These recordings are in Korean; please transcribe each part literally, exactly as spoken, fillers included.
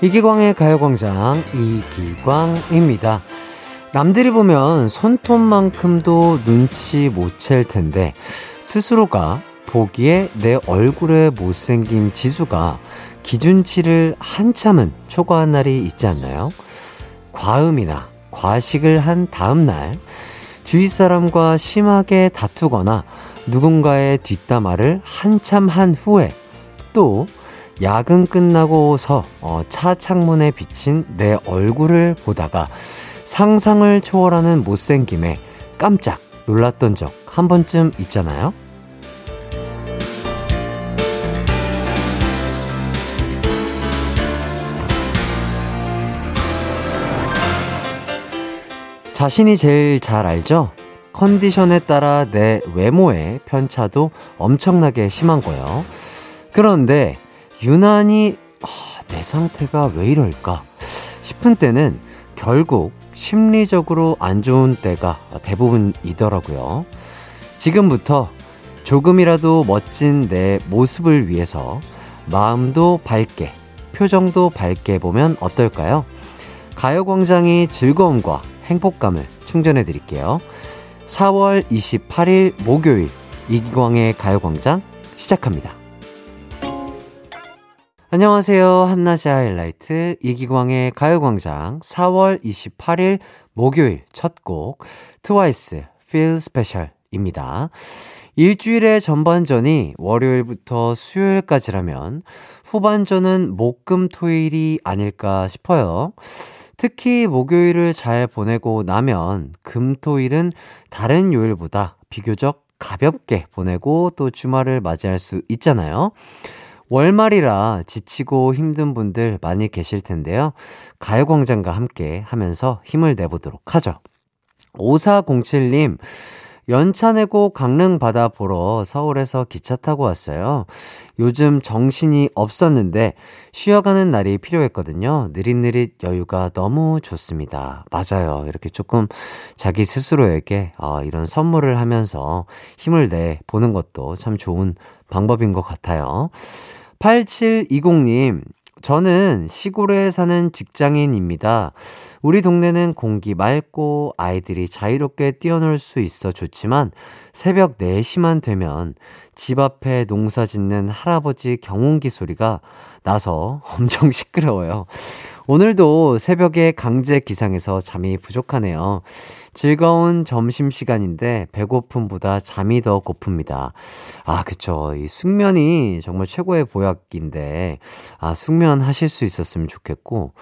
이기광의 가요광장 이기광입니다. 남들이 보면 손톱만큼도 눈치 못 챌 텐데 스스로가 보기에 내 얼굴의 못생김 지수가 기준치를 한참은 초과한 날이 있지 않나요? 과음이나 과식을 한 다음 날 주위 사람과 심하게 다투거나 누군가의 뒷담화를 한참 한 후에 또 야근 끝나고서 차 창문에 비친 내 얼굴을 보다가 상상을 초월하는 못생김에 깜짝 놀랐던 적 한 번쯤 있잖아요. 자신이 제일 잘 알죠? 컨디션에 따라 내 외모의 편차도 엄청나게 심한 거예요. 그런데 유난히 아, 내 상태가 왜 이럴까 싶은 때는 결국 심리적으로 안 좋은 때가 대부분이더라고요. 지금부터 조금이라도 멋진 내 모습을 위해서 마음도 밝게, 표정도 밝게 보면 어떨까요? 가요광장이 즐거움과 행복감을 충전해드릴게요. 사월 이십팔일 목요일 이기광의 가요광장 시작합니다. 안녕하세요. 한낮의 하이라이트 이기광의 가요광장 사월 이십팔일 목요일 첫 곡 트와이스 Feel Special입니다. 일주일의 전반전이 월요일부터 수요일까지라면 후반전은 목금토일이 아닐까 싶어요. 특히 목요일을 잘 보내고 나면 금토일은 다른 요일보다 비교적 가볍게 보내고 또 주말을 맞이할 수 있잖아요. 월말이라 지치고 힘든 분들 많이 계실 텐데요. 가요광장과 함께 하면서 힘을 내보도록 하죠. 오사공칠님, 연차 내고 강릉 바다 보러 서울에서 기차 타고 왔어요. 요즘 정신이 없었는데 쉬어가는 날이 필요했거든요. 느릿느릿 여유가 너무 좋습니다. 맞아요. 이렇게 조금 자기 스스로에게 이런 선물을 하면서 힘을 내보는 것도 참 좋은 방법인 것 같아요. 팔칠이공님, 저는 시골에 사는 직장인입니다. 우리 동네는 공기 맑고 아이들이 자유롭게 뛰어놀 수 있어 좋지만 새벽 네 시만 되면 집 앞에 농사 짓는 할아버지 경운기 소리가 나서 엄청 시끄러워요. 오늘도 새벽에 강제 기상에서 잠이 부족하네요. 즐거운 점심시간인데 배고픔보다 잠이 더 고픕니다. 아, 그쵸. 이 숙면이 정말 최고의 보약인데 아, 숙면하실 수 있었으면 좋겠고,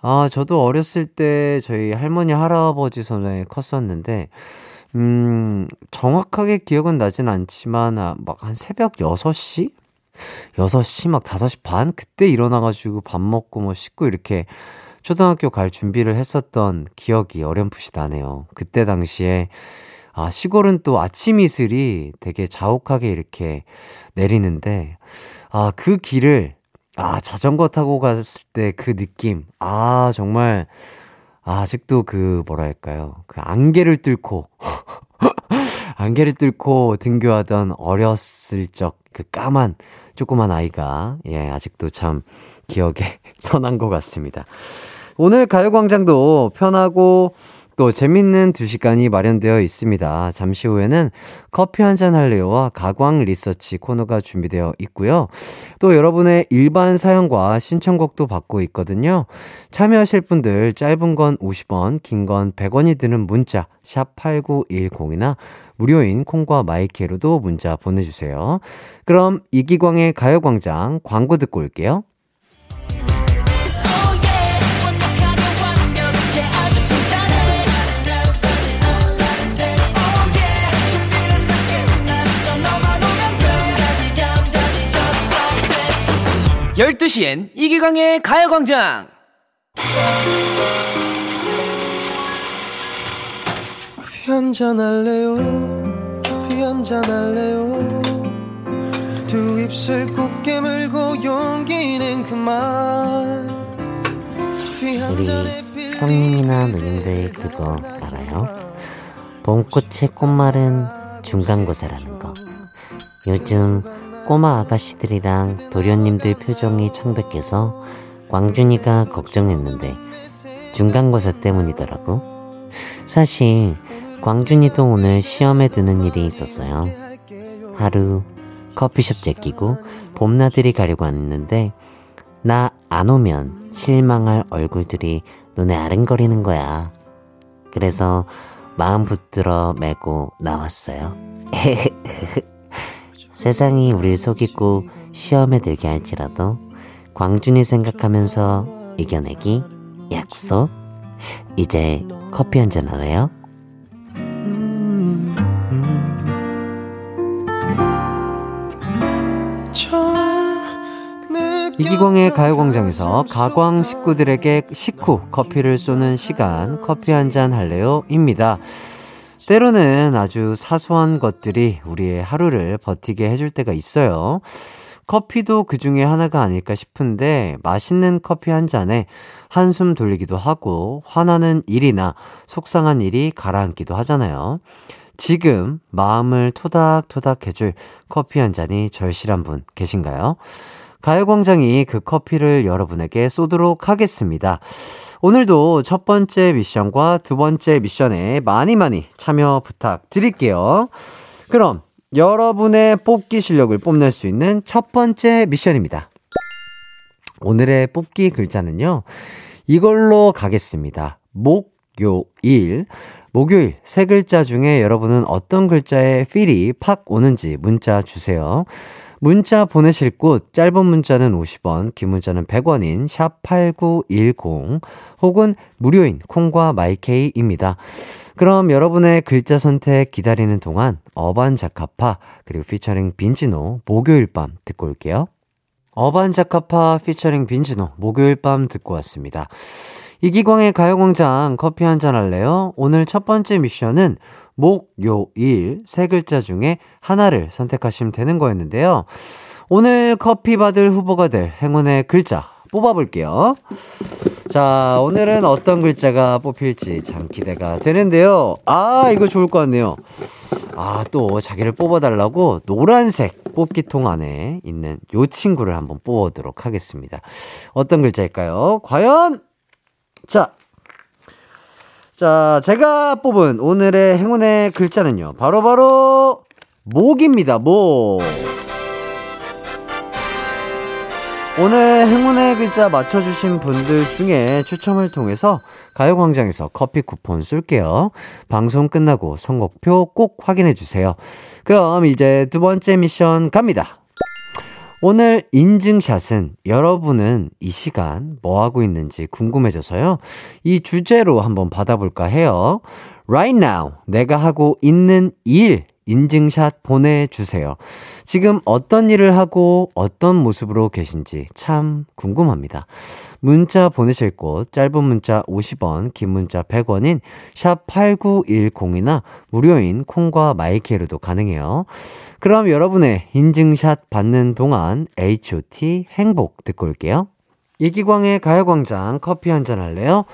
아, 저도 어렸을 때 저희 할머니, 할아버지 손에 컸었는데 음, 정확하게 기억은 나진 않지만 아, 막 한 새벽 여섯 시? 여섯 시 막 다섯 시 반 그때 일어나가지고 밥 먹고 뭐 씻고 이렇게 초등학교 갈 준비를 했었던 기억이 어렴풋이 나네요. 그때 당시에 아, 시골은 또 아침 이슬이 되게 자욱하게 이렇게 내리는데 아, 그 길을 아, 자전거 타고 갔을 때 그 느낌 아, 정말 아, 아직도 그 뭐랄까요, 그 안개를 뚫고 안개를 뚫고 등교하던 어렸을 적 그 까만 조그만 아이가 예, 아직도 참 기억에 선한 것 같습니다. 오늘 가요광장도 편하고 또 재밌는 두 시간이 마련되어 있습니다. 잠시 후에는 커피 한잔 할래요와 가광 리서치 코너가 준비되어 있고요. 또 여러분의 일반 사연과 신청곡도 받고 있거든요. 참여하실 분들 짧은 건 오십 원, 긴 건 백 원이 드는 문자 샵 팔구일공이나 무료인 콩과 마이케로도 문자 보내주세요. 그럼 이기광의 가요광장 광고 듣고 올게요. 열두 시엔 이기광의 가요광장. 커피 한잔 할래요, 커피 한잔 할래요. 두 입술 꼭 깨물고 용기는 그만. 우리 형님이나 누님들 그거 알아요? 봄꽃의 꽃말은 중간고사라는 거. 요즘 꼬마 아가씨들이랑 도련님들 표정이 창백해서 왕준이가 걱정했는데 중간고사 때문이더라고. 사실 광준이도 오늘 시험에 드는 일이 있었어요. 하루 커피숍 제끼고 봄나들이 가려고 했는데 나 안 오면 실망할 얼굴들이 눈에 아른거리는 거야. 그래서 마음 붙들어 메고 나왔어요. 세상이 우릴 속이고 시험에 들게 할지라도 광준이 생각하면서 이겨내기 약속. 이제 커피 한잔 할래요? 음, 음. 이기광의 가요광장에서 가광 식구들에게 식후 커피를 쏘는 시간, 커피 한잔 할래요? 입니다. 때로는 아주 사소한 것들이 우리의 하루를 버티게 해줄 때가 있어요. 커피도 그 중에 하나가 아닐까 싶은데 맛있는 커피 한 잔에 한숨 돌리기도 하고 화나는 일이나 속상한 일이 가라앉기도 하잖아요. 지금 마음을 토닥토닥 해줄 커피 한 잔이 절실한 분 계신가요? 가요광장이 그 커피를 여러분에게 쏘도록 하겠습니다. 오늘도 첫 번째 미션과 두 번째 미션에 많이 많이 참여 부탁드릴게요. 그럼 여러분의 뽑기 실력을 뽐낼 수 있는 첫 번째 미션입니다. 오늘의 뽑기 글자는요, 이걸로 가겠습니다. 목요일. 목요일 세 글자 중에 여러분은 어떤 글자에 필이 팍 오는지 문자 주세요. 문자 보내실 곳, 짧은 문자는 오십 원, 긴 문자는 백 원인 샵팔구일공 혹은 무료인 콩과 마이케이입니다. 그럼 여러분의 글자 선택 기다리는 동안 어반자카파 그리고 피처링 빈지노 목요일 밤 듣고 올게요. 어반자카파 피처링 빈지노 목요일 밤 듣고 왔습니다. 이기광의 가요광장 커피 한잔 할래요? 오늘 첫 번째 미션은 목요일 세 글자 중에 하나를 선택하시면 되는 거였는데요. 오늘 커피 받을 후보가 될 행운의 글자 뽑아볼게요. 자, 오늘은 어떤 글자가 뽑힐지 참 기대가 되는데요. 아, 이거 좋을 것 같네요. 아, 또 자기를 뽑아달라고 노란색 뽑기통 안에 있는 요 친구를 한번 뽑아보도록 하겠습니다. 어떤 글자일까요? 과연? 자, 자, 제가 뽑은 오늘의 행운의 글자는요, 바로바로 바로 목입니다. 목. 오늘 행운의 글자 맞춰주신 분들 중에 추첨을 통해서 가요광장에서 커피 쿠폰 쏠게요. 방송 끝나고 선곡표 꼭 확인해주세요. 그럼 이제 두 번째 미션 갑니다. 오늘 인증샷은 여러분은 이 시간 뭐하고 있는지 궁금해져서요, 이 주제로 한번 받아볼까 해요. Right now, 내가 하고 있는 일 인증샷 보내주세요. 지금 어떤 일을 하고 어떤 모습으로 계신지 참 궁금합니다. 문자 보내실 곳, 짧은 문자 오십 원, 긴 문자 백 원인 샵팔구일공이나 무료인 콩과 마이케로도 가능해요. 그럼 여러분의 인증샷 받는 동안 에이치 오 티 행복 듣고 올게요. 이기광의 가요광장 커피 한잔 할래요?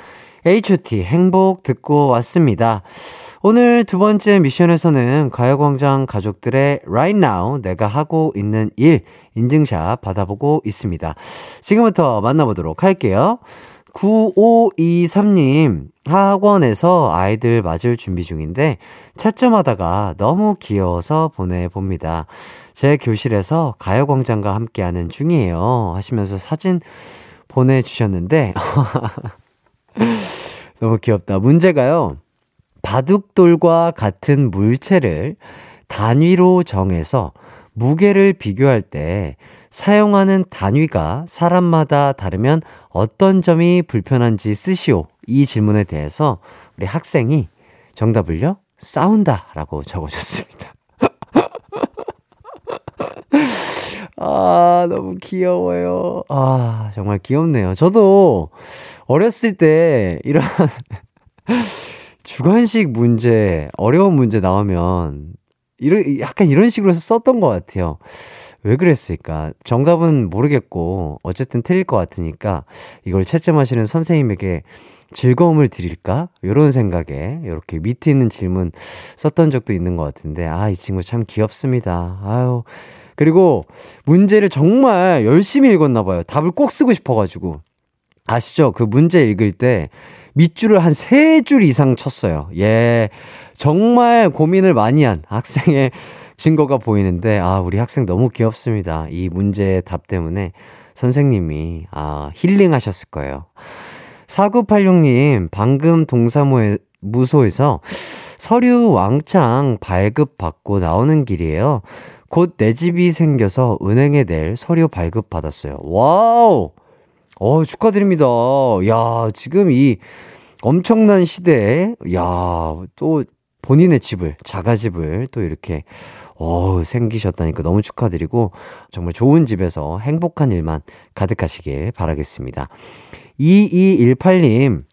에이치 오 티 행복 듣고 왔습니다. 오늘 두 번째 미션에서는 가요광장 가족들의 Right Now, 내가 하고 있는 일 인증샷 받아보고 있습니다. 지금부터 만나보도록 할게요. 구오이삼 님, 학원에서 아이들 맞을 준비 중인데 채점하다가 너무 귀여워서 보내봅니다. 제 교실에서 가요광장과 함께하는 중이에요 하시면서 사진 보내주셨는데 너무 귀엽다. 문제가요, 바둑돌과 같은 물체를 단위로 정해서 무게를 비교할 때 사용하는 단위가 사람마다 다르면 어떤 점이 불편한지 쓰시오. 이 질문에 대해서 우리 학생이 정답을요, 싸운다 라고 적어줬습니다. 아, 너무 귀여워요. 아, 정말 귀엽네요. 저도 어렸을 때 이런 주관식 문제, 어려운 문제 나오면 이런, 약간 이런 식으로 썼던 것 같아요. 왜 그랬을까? 정답은 모르겠고 어쨌든 틀릴 것 같으니까 이걸 채점하시는 선생님에게 즐거움을 드릴까? 이런 생각에 이렇게 밑에 있는 질문 썼던 적도 있는 것 같은데, 아, 이 친구 참 귀엽습니다. 아유, 그리고 문제를 정말 열심히 읽었나 봐요. 답을 꼭 쓰고 싶어가지고. 아시죠? 그 문제 읽을 때 밑줄을 한 세 줄 이상 쳤어요. 예, 정말 고민을 많이 한 학생의 증거가 보이는데, 아, 우리 학생 너무 귀엽습니다. 이 문제의 답 때문에 선생님이 아, 힐링하셨을 거예요. 사구팔육 님, 방금 동사무소에 무소에서 서류 왕창 발급받고 나오는 길이에요. 곧 내 집이 생겨서 은행에 낼 서류 발급받았어요. 와우! 어, 축하드립니다. 야, 지금 이 엄청난 시대에, 야, 또 본인의 집을, 자가집을 또 이렇게, 어, 생기셨다니까 너무 축하드리고, 정말 좋은 집에서 행복한 일만 가득하시길 바라겠습니다. 이이일팔 님,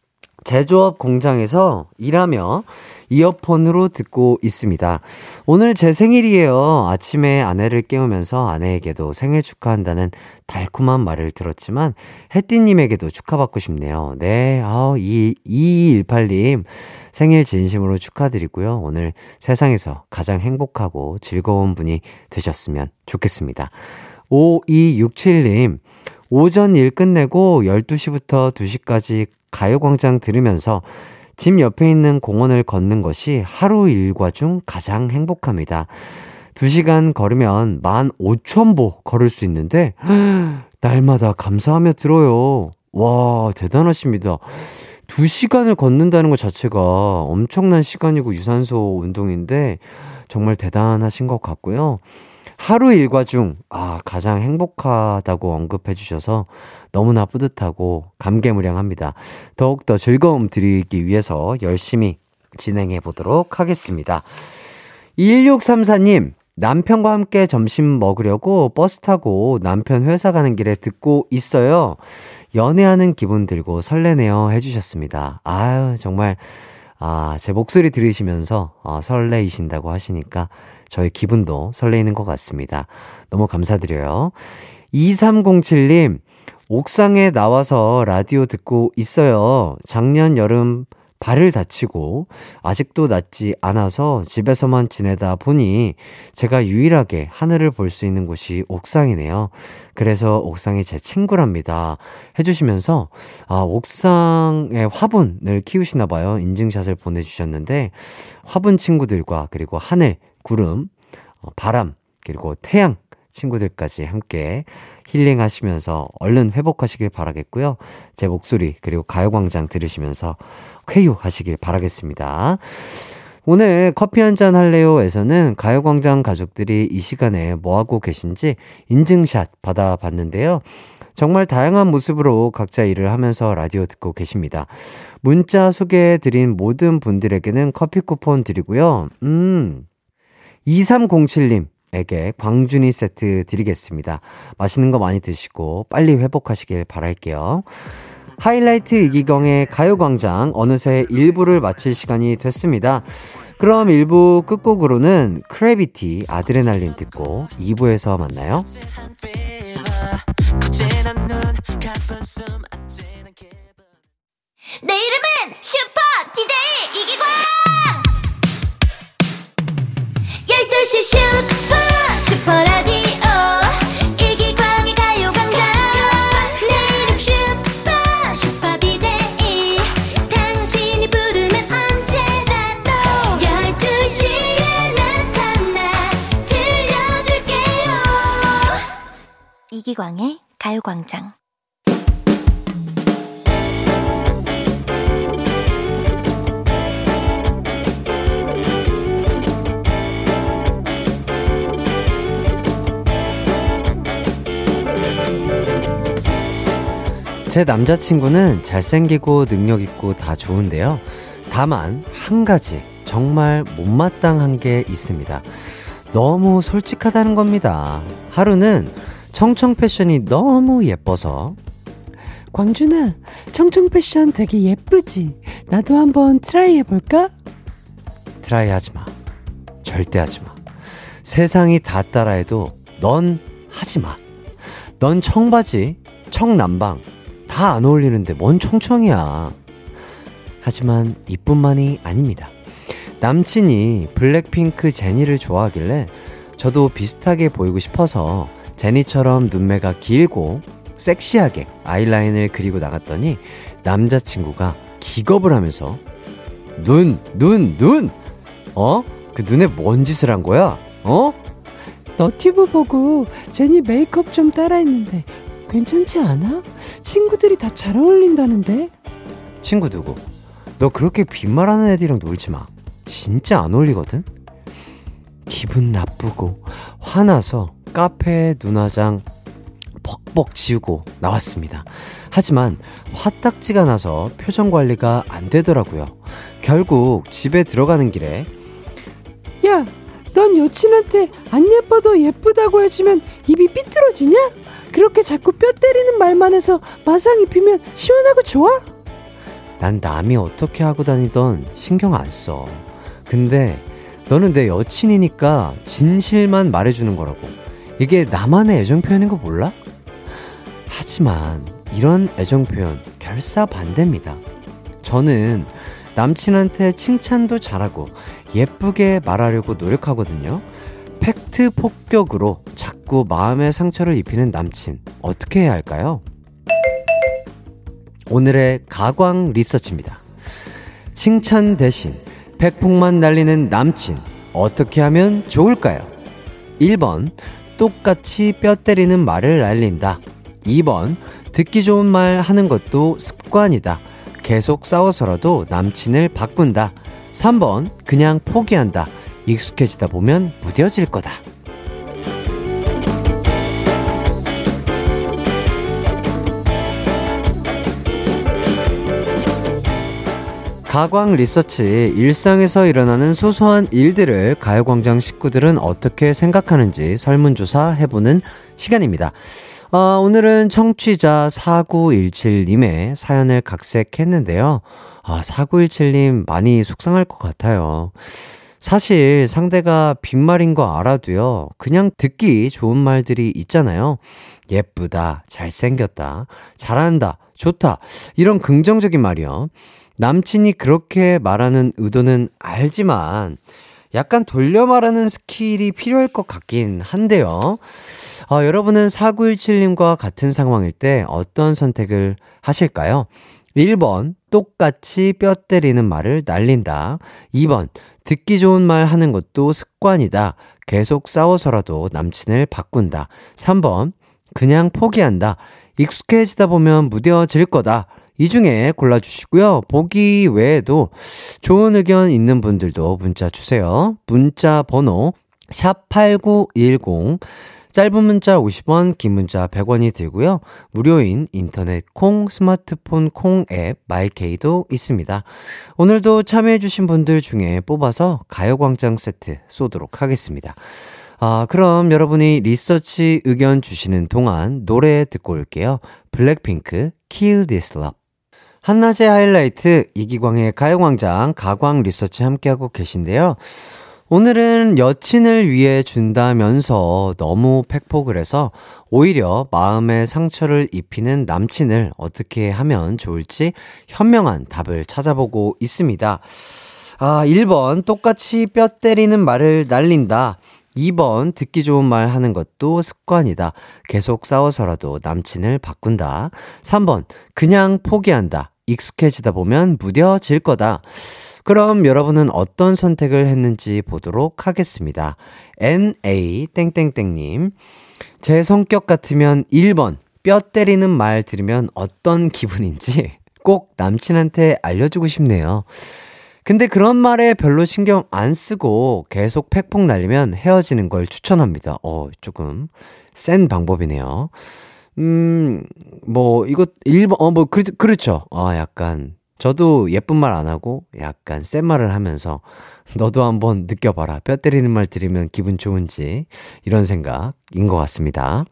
제조업 공장에서 일하며 이어폰으로 듣고 있습니다. 오늘 제 생일이에요. 아침에 아내를 깨우면서 아내에게도 생일 축하한다는 달콤한 말을 들었지만 혜띠님에게도 축하받고 싶네요. 네, 아우, 이, 이이일팔 님 생일 진심으로 축하드리고요. 오늘 세상에서 가장 행복하고 즐거운 분이 되셨으면 좋겠습니다. 오이육칠 님, 오전 일 끝내고 열두 시부터 두 시까지 가요광장 들으면서 집 옆에 있는 공원을 걷는 것이 하루 일과 중 가장 행복합니다. 두 시간 걸으면 만 오천 보 걸을 수 있는데 날마다 감사하며 들어요. 와, 대단하십니다. 두 시간을 걷는다는 것 자체가 엄청난 시간이고 유산소 운동인데 정말 대단하신 것 같고요. 하루 일과 중 아, 가장 행복하다고 언급해 주셔서 너무나 뿌듯하고 감개무량합니다. 더욱더 즐거움 드리기 위해서 열심히 진행해 보도록 하겠습니다. 일육삼사 님, 남편과 함께 점심 먹으려고 버스 타고 남편 회사 가는 길에 듣고 있어요. 연애하는 기분 들고 설레네요 해주셨습니다. 아유, 정말 아, 제 목소리 들으시면서 어, 설레이신다고 하시니까 저희 기분도 설레이는 것 같습니다. 너무 감사드려요. 이삼공칠 님, 옥상에 나와서 라디오 듣고 있어요. 작년 여름 발을 다치고 아직도 낫지 않아서 집에서만 지내다 보니 제가 유일하게 하늘을 볼 수 있는 곳이 옥상이네요. 그래서 옥상이 제 친구랍니다 해주시면서 아, 옥상의 화분을 키우시나 봐요. 인증샷을 보내주셨는데 화분 친구들과 그리고 하늘, 구름, 바람, 그리고 태양 친구들까지 함께 힐링하시면서 얼른 회복하시길 바라겠고요. 제 목소리 그리고 가요광장 들으시면서 쾌유하시길 바라겠습니다. 오늘 커피 한잔 할래요에서는 가요광장 가족들이 이 시간에 뭐하고 계신지 인증샷 받아봤는데요. 정말 다양한 모습으로 각자 일을 하면서 라디오 듣고 계십니다. 문자 소개해드린 모든 분들에게는 커피 쿠폰 드리고요. 음... 이삼공칠 님에게 광준이 세트 드리겠습니다. 맛있는 거 많이 드시고 빨리 회복하시길 바랄게요. 하이라이트 이기광의 가요광장 어느새 일 부를 마칠 시간이 됐습니다. 그럼 일 부 끝곡으로는 크래비티 아드레날린 듣고 이 부에서 만나요. 내 이름은 슈퍼 디제이 이기광! 열두 시 슈퍼 슈퍼라디오 이기광의 가요광장 내 이름 슈퍼 슈퍼 디제이 당신이 부르면 언제나 또 열두 시에 나타나 들려줄게요. 이기광의 가요광장. 제 남자친구는 잘생기고 능력있고 다 좋은데요. 다만 한 가지 정말 못마땅한 게 있습니다. 너무 솔직하다는 겁니다. 하루는 청청 패션이 너무 예뻐서 광준아, 청청 패션 되게 예쁘지? 나도 한번 트라이 해볼까? 트라이 하지마. 절대 하지마. 세상이 다 따라해도 넌 하지마. 넌 청바지, 청남방 다 안 어울리는데 뭔 청청이야. 하지만 이뿐만이 아닙니다. 남친이 블랙핑크 제니를 좋아하길래 저도 비슷하게 보이고 싶어서 제니처럼 눈매가 길고 섹시하게 아이라인을 그리고 나갔더니 남자친구가 기겁을 하면서 눈, 눈, 눈! 어? 그 눈에 뭔 짓을 한 거야? 어? 너튜브 보고 제니 메이크업 좀 따라했는데 괜찮지 않아? 친구들이 다 잘 어울린다는데? 친구 누구? 너 그렇게 빈말하는 애들이랑 놀지 마. 진짜 안 어울리거든? 기분 나쁘고 화나서 카페에 눈화장 퍽퍽 지우고 나왔습니다. 하지만 화딱지가 나서 표정 관리가 안 되더라고요. 결국 집에 들어가는 길에 야, 넌 여친한테 안 예뻐도 예쁘다고 해주면 입이 삐뚤어지냐? 그렇게 자꾸 뼈 때리는 말만 해서 마상 입히면 시원하고 좋아? 난 남이 어떻게 하고 다니던 신경 안 써. 근데 너는 내 여친이니까 진실만 말해주는 거라고. 이게 나만의 애정 표현인 거 몰라? 하지만 이런 애정 표현 결사반대입니다. 저는 남친한테 칭찬도 잘하고 예쁘게 말하려고 노력하거든요. 팩트 폭격으로 자꾸 마음의 상처를 입히는 남친 어떻게 해야 할까요? 오늘의 가광 리서치입니다. 칭찬 대신 백폭만 날리는 남친 어떻게 하면 좋을까요? 일 번 똑같이 뼈 때리는 말을 날린다. 이 번 듣기 좋은 말 하는 것도 습관이다. 계속 싸워서라도 남친을 바꾼다. 삼 번 그냥 포기한다. 익숙해지다 보면 무뎌질 거다. 가광 리서치, 일상에서 일어나는 소소한 일들을 가요광장 식구들은 어떻게 생각하는지 설문조사 해보는 시간입니다. 어, 오늘은 청취자 사구일칠님의 사연을 각색했는데요. 아, 사구일칠님 많이 속상할 것 같아요. 사실 상대가 빈말인 거 알아도요, 그냥 듣기 좋은 말들이 있잖아요. 예쁘다, 잘생겼다, 잘한다, 좋다, 이런 긍정적인 말이요. 남친이 그렇게 말하는 의도는 알지만 약간 돌려 말하는 스킬이 필요할 것 같긴 한데요. 어, 여러분은 사구일칠님과 같은 상황일 때 어떤 선택을 하실까요? 일 번 똑같이 뼈 때리는 말을 날린다. 이 번 듣기 좋은 말 하는 것도 습관이다. 계속 싸워서라도 남친을 바꾼다. 삼 번 그냥 포기한다. 익숙해지다 보면 무뎌질 거다. 이 중에 골라주시고요. 보기 외에도 좋은 의견 있는 분들도 문자 주세요. 문자 번호 샵 팔구일공, 짧은 문자 오십 원, 긴 문자 백 원이 들고요. 무료인 인터넷 콩, 스마트폰 콩 앱 마이케이도 있습니다. 오늘도 참여해주신 분들 중에 뽑아서 가요광장 세트 쏘도록 하겠습니다. 아, 그럼 여러분이 리서치 의견 주시는 동안 노래 듣고 올게요. 블랙핑크, Kill This Love. 한낮의 하이라이트, 이기광의 가요광장, 가광 리서치 함께하고 계신데요. 오늘은 여친을 위해 준다면서 너무 팩폭을 해서 오히려 마음에 상처를 입히는 남친을 어떻게 하면 좋을지 현명한 답을 찾아보고 있습니다. 아, 일 번 똑같이 뼈 때리는 말을 날린다. 이 번 듣기 좋은 말 하는 것도 습관이다. 계속 싸워서라도 남친을 바꾼다. 삼 번 그냥 포기한다. 익숙해지다 보면 무뎌질 거다. 그럼 여러분은 어떤 선택을 했는지 보도록 하겠습니다. 엔 에이 땡땡땡님, 제 성격 같으면 일 번 뼈 때리는 말 들으면 어떤 기분인지 꼭 남친한테 알려주고 싶네요. 근데 그런 말에 별로 신경 안 쓰고 계속 팩폭 날리면 헤어지는 걸 추천합니다. 어, 조금 센 방법이네요. 음, 뭐, 이거, 일 번, 어, 뭐, 그, 그렇죠. 아, 약간, 저도 예쁜 말 안 하고 약간 센 말을 하면서 너도 한번 느껴봐라. 뼈 때리는 말 들으면 기분 좋은지, 이런 생각인 것 같습니다.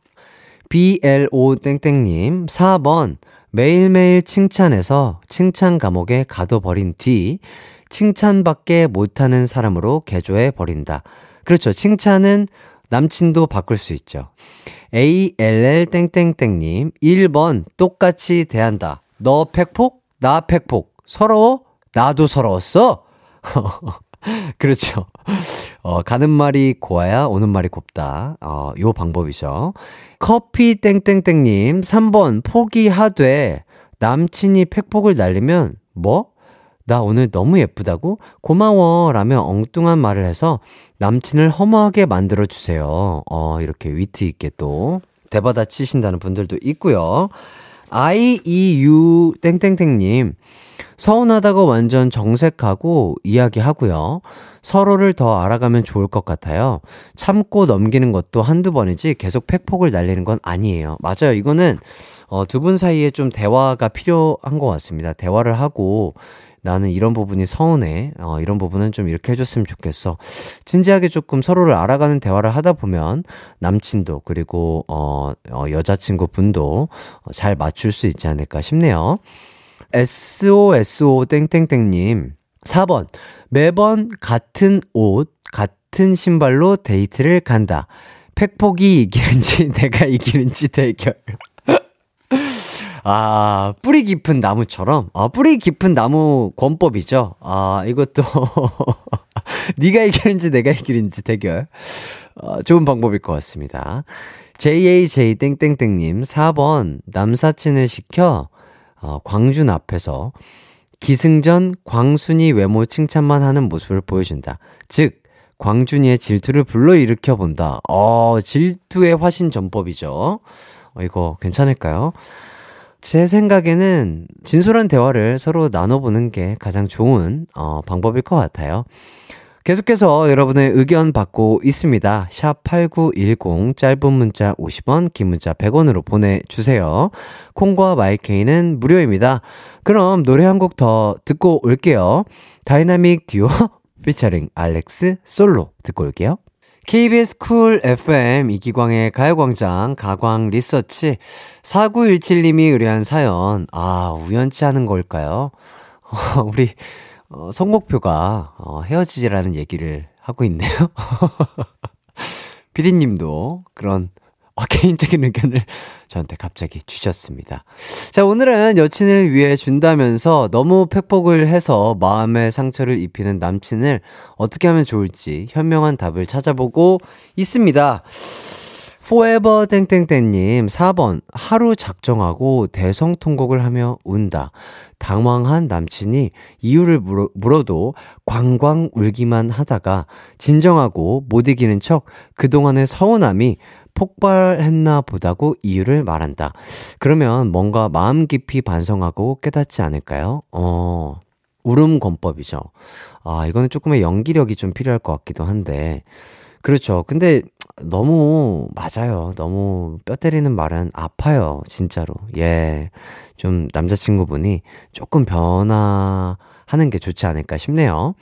비 엘 오 땡땡님, 사 번. 매일매일 칭찬해서 칭찬 감옥에 가둬버린 뒤 칭찬밖에 못하는 사람으로 개조해버린다. 그렇죠. 칭찬은 남친도 바꿀 수 있죠. 에이 엘 엘 땡땡땡님, 일 번 똑같이 대한다. 너 팩폭? 나 팩폭. 서러워? 나도 서러웠어? 그렇죠. 어, 가는 말이 고와야 오는 말이 곱다. 어, 요 방법이죠. 커피 땡땡땡님 삼 번 포기하되 남친이 팩폭을 날리면 뭐? 나 오늘 너무 예쁘다고? 고마워 라며 엉뚱한 말을 해서 남친을 허무하게 만들어주세요. 어, 이렇게 위트 있게 또 대받아 치신다는 분들도 있고요. 아이이유 땡땡땡님 서운하다고 완전 정색하고 이야기하고요. 서로를 더 알아가면 좋을 것 같아요. 참고 넘기는 것도 한두 번이지 계속 팩폭을 날리는 건 아니에요. 맞아요. 이거는 어, 두 분 사이에 좀 대화가 필요한 것 같습니다. 대화를 하고 나는 이런 부분이 서운해. 어, 이런 부분은 좀 이렇게 해줬으면 좋겠어. 진지하게 조금 서로를 알아가는 대화를 하다 보면 남친도 그리고 어, 어, 여자친구분도 잘 맞출 수 있지 않을까 싶네요. 에스오에스오 땡땡땡님 사 번 매번 같은 옷 같은 신발로 데이트를 간다. 팩폭이 이기는지 내가 이기는지 대결. 아, 뿌리 깊은 나무처럼. 아, 뿌리 깊은 나무 권법이죠. 아, 이것도 네가 이기는지 내가 이기는지 대결. 아, 좋은 방법일 것 같습니다. 제이에이제이 땡땡땡님 사 번 남사친을 시켜 어, 광준 앞에서 기승전 광순이 외모 칭찬만 하는 모습을 보여준다. 즉 광준이의 질투를 불러일으켜 본다. 어, 질투의 화신 전법이죠. 어, 이거 괜찮을까요? 제 생각에는 진솔한 대화를 서로 나눠보는 게 가장 좋은 어, 방법일 것 같아요. 계속해서 여러분의 의견 받고 있습니다. 샵 팔구일공 짧은 문자 오십 원 긴 문자 백 원으로 보내주세요. 콩과 마이케이는 무료입니다. 그럼 노래 한 곡 더 듣고 올게요. 다이나믹 듀오 피처링 알렉스 솔로 듣고 올게요. 케이비에스 쿨 에프엠 이기광의 가요광장 가광 리서치 사구일칠님이 의뢰한 사연. 아, 우연치 않은 걸까요? 어, 우리 어, 선곡표가 어, 헤어지지라는 얘기를 하고 있네요. 피디님도 그런 어, 개인적인 의견을 저한테 갑자기 주셨습니다. 자, 오늘은 여친을 위해 준다면서 너무 팩폭을 해서 마음의 상처를 입히는 남친을 어떻게 하면 좋을지 현명한 답을 찾아보고 있습니다. 포에버 땡땡땡님 사 번 하루 작정하고 대성통곡을 하며 운다. 당황한 남친이 이유를 물어, 물어도 광광 울기만 하다가 진정하고 못 이기는 척 그동안의 서운함이 폭발했나 보다고 이유를 말한다. 그러면 뭔가 마음 깊이 반성하고 깨닫지 않을까요? 어... 울음 권법이죠. 아, 이거는 조금의 연기력이 좀 필요할 것 같기도 한데 그렇죠. 근데 너무 맞아요. 너무 뼈 때리는 말은 아파요. 진짜로. 예. 좀 남자친구분이 조금 변화하는 게 좋지 않을까 싶네요.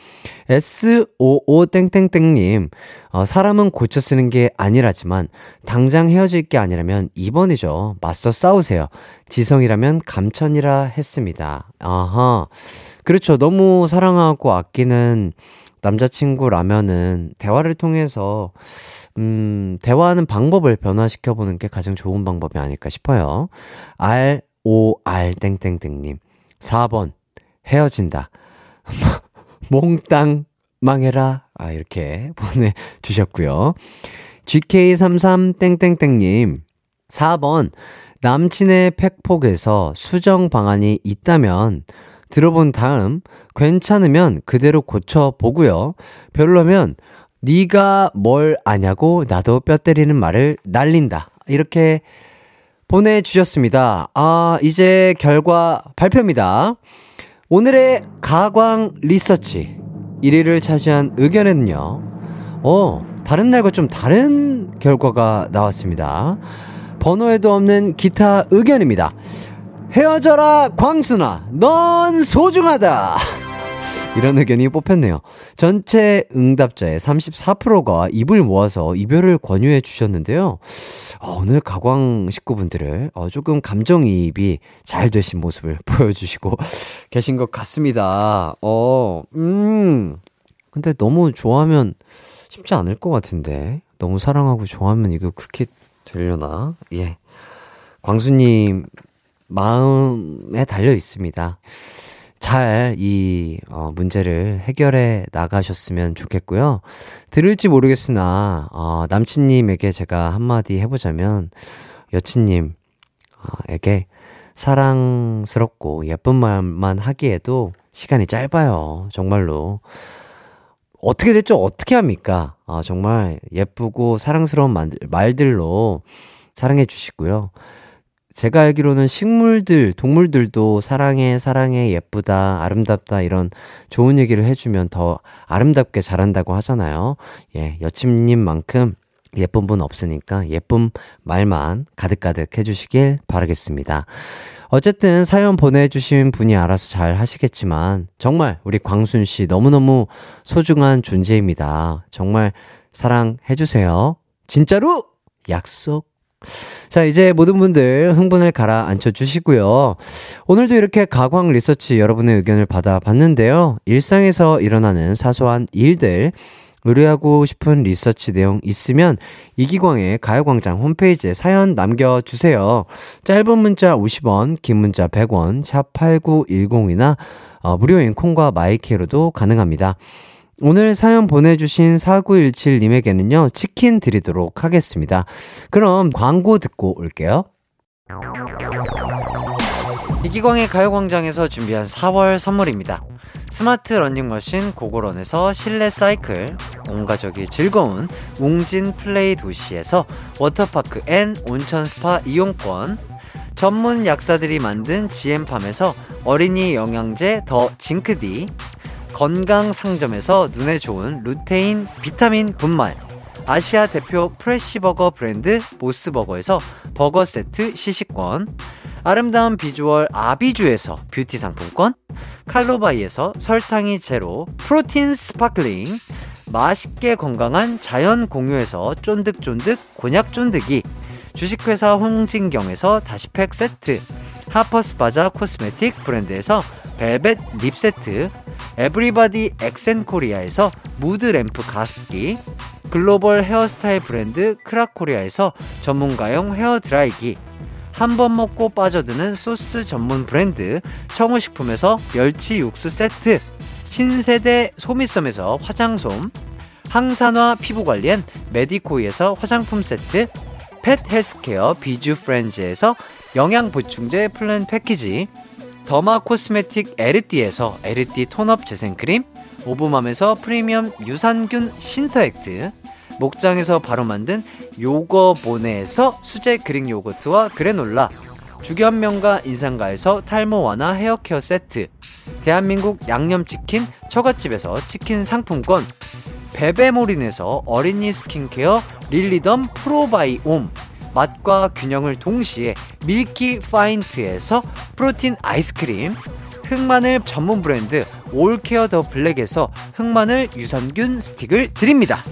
에스오오땡땡땡님 어, 사람은 고쳐 쓰는 게 아니라지만 당장 헤어질 게 아니라면 이 번이죠. 맞서 싸우세요. 지성이라면 감천이라 했습니다. 아하. 그렇죠. 너무 사랑하고 아끼는 남자친구라면은 대화를 통해서 음, 대화하는 방법을 변화시켜보는 게 가장 좋은 방법이 아닐까 싶어요. 알오알땡땡땡님 사 번 헤어진다. 몽땅 망해라. 아, 이렇게 보내주셨고요. 지케이삼삼땡땡땡님 사 번 남친의 팩폭에서 수정 방안이 있다면 들어본 다음 괜찮으면 그대로 고쳐보고요. 별로면 네가 뭘 아냐고 나도 뼈 때리는 말을 날린다. 이렇게 보내주셨습니다. 아, 이제 결과 발표입니다. 오늘의 가광 리서치 일 위를 차지한 의견은요. 어, 다른 날과 좀 다른 결과가 나왔습니다. 번호에도 없는 기타 의견입니다. 헤어져라 광순아 넌 소중하다. 이런 의견이 뽑혔네요. 전체 응답자의 삼십사 퍼센트가 입을 모아서 이별을 권유해 주셨는데요. 오늘 가광 식구분들을 조금 감정이입이 잘 되신 모습을 보여주시고 계신 것 같습니다. 어, 음. 근데 너무 좋아하면 쉽지 않을 것 같은데 너무 사랑하고 좋아하면 이거 그렇게 되려나? 예, 광수님 마음에 달려 있습니다. 잘 이 어, 문제를 해결해 나가셨으면 좋겠고요. 들을지 모르겠으나 어, 남친님에게 제가 한마디 해보자면 여친님에게 사랑스럽고 예쁜 말만 하기에도 시간이 짧아요. 정말로. 어떻게 됐죠? 어떻게 합니까? 아, 정말 예쁘고 사랑스러운 말들로 사랑해 주시고요. 제가 알기로는 식물들, 동물들도 사랑해, 사랑해, 예쁘다, 아름답다 이런 좋은 얘기를 해주면 더 아름답게 자란다고 하잖아요. 예, 여친님만큼 예쁜 분 없으니까 예쁜 말만 가득가득 해주시길 바라겠습니다. 어쨌든 사연 보내주신 분이 알아서 잘 하시겠지만 정말 우리 광순씨 너무너무 소중한 존재입니다. 정말 사랑해주세요. 진짜로 약속. 자, 이제 모든 분들 흥분을 가라앉혀 주시고요. 오늘도 이렇게 가광 리서치 여러분의 의견을 받아봤는데요. 일상에서 일어나는 사소한 일들 의뢰하고 싶은 리서치 내용 있으면 이기광의 가요광장 홈페이지에 사연 남겨주세요. 짧은 문자 오십 원, 긴 문자 백 원, 샵팔구일공이나 어, 무료인 콩과 마이키로도 가능합니다. 오늘 사연 보내주신 사구일칠님에게는요 치킨 드리도록 하겠습니다. 그럼 광고 듣고 올게요. 이기광의 가요광장에서 준비한 사월 선물입니다. 스마트 러닝머신 고고런에서 실내 사이클, 온가족이 즐거운 웅진 플레이 도시에서 워터파크 앤 온천 스파 이용권, 전문 약사들이 만든 지엠팜에서 어린이 영양제 더 징크디, 건강 상점에서 눈에 좋은 루테인 비타민 분말, 아시아 대표 프레시버거 브랜드 모스버거에서 버거 세트 시식권, 아름다운 비주얼 아비주에서 뷰티 상품권, 칼로바이에서 설탕이 제로 프로틴 스파클링, 맛있게 건강한 자연 공유에서 쫀득쫀득 곤약 쫀득이, 주식회사 홍진경에서 다시팩 세트, 하퍼스바자 코스메틱 브랜드에서 벨벳 립 세트, 에브리바디 엑센코리아에서 무드램프 가습기, 글로벌 헤어스타일 브랜드 크라코리아에서 전문가용 헤어드라이기, 한 번 먹고 빠져드는 소스 전문 브랜드 청우식품에서 멸치 육수 세트, 신세대 소미섬에서 화장솜, 항산화 피부관리엔 메디코이에서 화장품 세트, 펫 헬스케어 비주 프렌즈에서 영양보충제 플랜 패키지, 더마 코스메틱 에르띠에서 에르띠 톤업 재생크림, 오브맘에서 프리미엄 유산균 신터액트, 목장에서 바로 만든 요거보네에서 수제 그릭 요거트와 그래놀라, 주견명가 인상가에서 탈모 완화 헤어케어 세트, 대한민국 양념치킨 처갓집에서 치킨 상품권, 베베모린에서 어린이 스킨케어 릴리덤 프로바이옴, 맛과 균형을 동시에 밀키 파인트에서 프로틴 아이스크림, 흑마늘 전문 브랜드 올케어 더 블랙에서 흑마늘 유산균 스틱을 드립니다.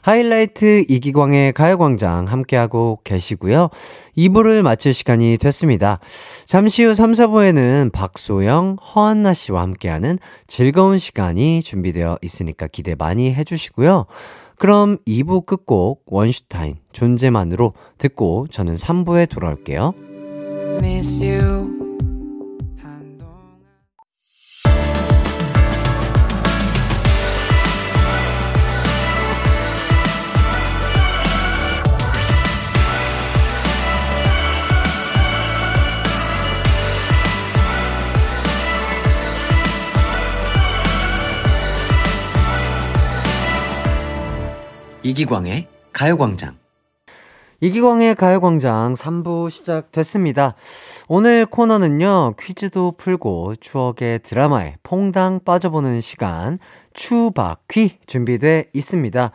하이라이트 이기광의 가요광장 함께하고 계시고요. 이 부를 마칠 시간이 됐습니다. 잠시 후 삼, 사 부에는 박소영, 허한나 씨와 함께하는 즐거운 시간이 준비되어 있으니까 기대 많이 해주시고요. 그럼 이 부 끝곡 원슈타인 존재만으로 듣고 저는 삼 부에 돌아올게요. Miss you. 이기광의 가요광장. 이기광의 가요광장 삼 부 시작됐습니다. 오늘 코너는요, 퀴즈도 풀고 추억의 드라마에 퐁당 빠져보는 시간, 추바퀴 준비되어 있습니다.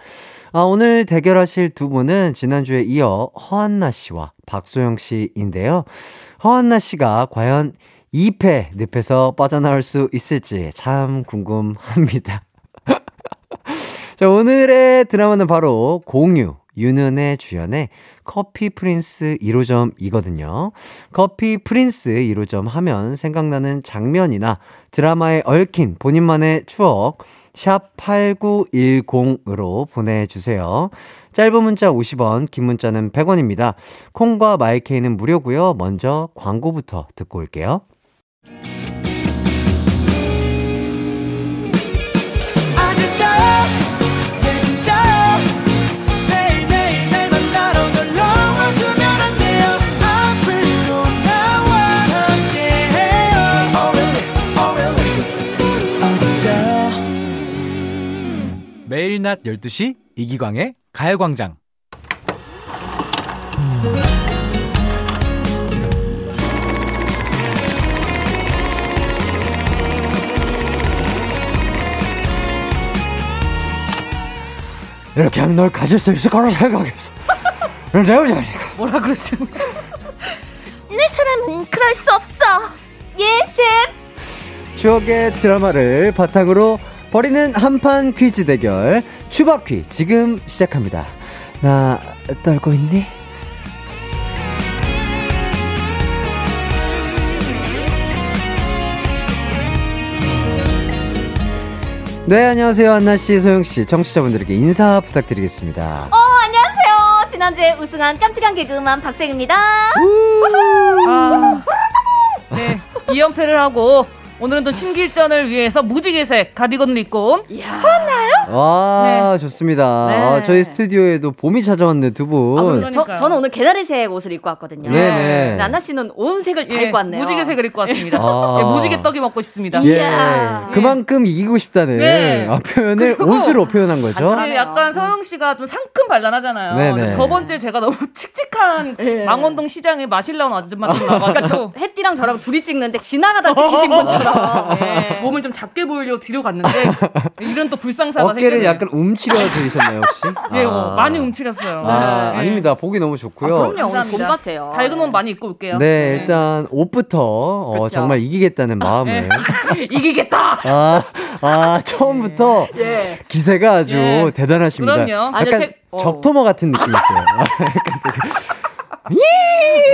아, 오늘 대결하실 두 분은 지난주에 이어 허한나 씨와 박소영 씨인데요. 허한나 씨가 과연 이 패 늪에서 빠져나올 수 있을지 참 궁금합니다. 자, 오늘의 드라마는 바로 공유, 윤은혜 주연의 커피프린스 일호점이거든요. 커피프린스 일호점 하면 생각나는 장면이나 드라마에 얽힌 본인만의 추억, 샵 팔구일공으로 보내주세요. 짧은 문자 오십 원, 긴 문자는 백 원입니다. 콩과 마이케이는 무료고요. 먼저 광고부터 듣고 올게요. 매일 낮 열두 시 이기광의 가요광장. 이렇게 하면 널 가질 수 있을 거라 생각했어. 내 여자니까. 뭐라 그랬습니까? 내 사람은 그럴 수 없어. 예, 셰프. 추억의 드라마를 바탕으로 버리는 한판 퀴즈 대결 추바퀴 지금 시작합니다. 나 떨고 있니? 네, 안녕하세요. 한나씨, 소영씨, 청취자분들에게 인사 부탁드리겠습니다. 어, 안녕하세요. 지난주에 우승한 깜찍한 개그우먼 박소영입니다. 아, 네, 이 연패를 하고 오늘은 또 심기일전을 위해서 무지개색 가디건을 입고 허한나요? 와, 네. 좋습니다. 네. 아, 저희 스튜디오에도 봄이 찾아왔네, 두 분. 아, 그러니까요. 저는 오늘 개나리색 옷을 입고 왔거든요. 네. 안나 씨는 온 색을 다 예, 입고 왔네요. 무지개색을 입고 왔습니다. 아. 예, 무지개 떡이 먹고 싶습니다. 예. 예. 그만큼 이기고 싶다는 네. 아, 표현을 옷으로 표현한 거죠. 네, 약간 서영 씨가 좀 상큼발랄하잖아요. 저번 주에 제가 너무 칙칙한 예. 망원동 시장에 마실 나온 아줌마들 나가서 햇띠랑 저랑 둘이 찍는데 지나가다 찍히신 분처럼. 네. 몸을 좀 작게 보이려고 뒤로 갔는데 이런 또 불상사가 어깨를 생겼네요. 약간 움츠려 들으셨나요 혹시? 네, 아. 많이 움츠렸어요. 아, 네. 아닙니다. 보기 너무 좋고요. 아, 그럼요. 봄 같아요. 밝은 옷 많이 입고 올게요. 네, 네. 일단 옷부터 어, 정말 이기겠다는 마음을 네. 이기겠다. 아, 아 처음부터 네. 기세가 아주 네. 대단하십니다. 그럼요. 약간 제... 적토마 같은 느낌이 있어요.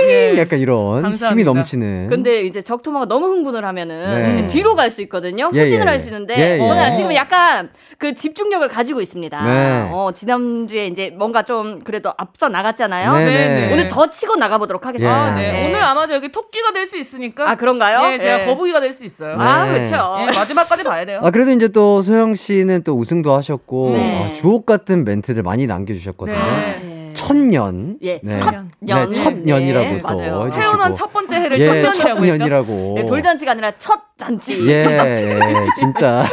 예! 약간 이런 감사합니다. 힘이 넘치는. 근데 이제 적토마가 너무 흥분을 하면은 네. 뒤로 갈 수 있거든요. 예, 후진을 예, 할 수 있는데 예, 예. 저는 지금 약간 그 집중력을 가지고 있습니다. 네. 어, 지난주에 이제 뭔가 좀 그래도 앞서 나갔잖아요. 네, 네. 네. 오늘 더 치고 나가보도록 하겠습니다. 아, 네. 네. 오늘 아마 저기 토끼가 될 수 있으니까. 아, 그런가요? 네, 제가 네. 거북이가 될 수 있어요. 네. 아, 그렇죠. 네, 마지막까지 봐야 돼요. 아, 그래도 이제 또 소영 씨는 또 우승도 하셨고 네. 아, 주옥 같은 멘트들 많이 남겨주셨거든요. 네. 네. 천년. 예. 네. 첫년. 네, 첫년이라고 네. 또 맞아요. 태어난 첫 번째 해를 예, 첫년이라고. 네, 돌잔치가 아니라 첫 잔치. 예, 첫 잔치. 예, 진짜.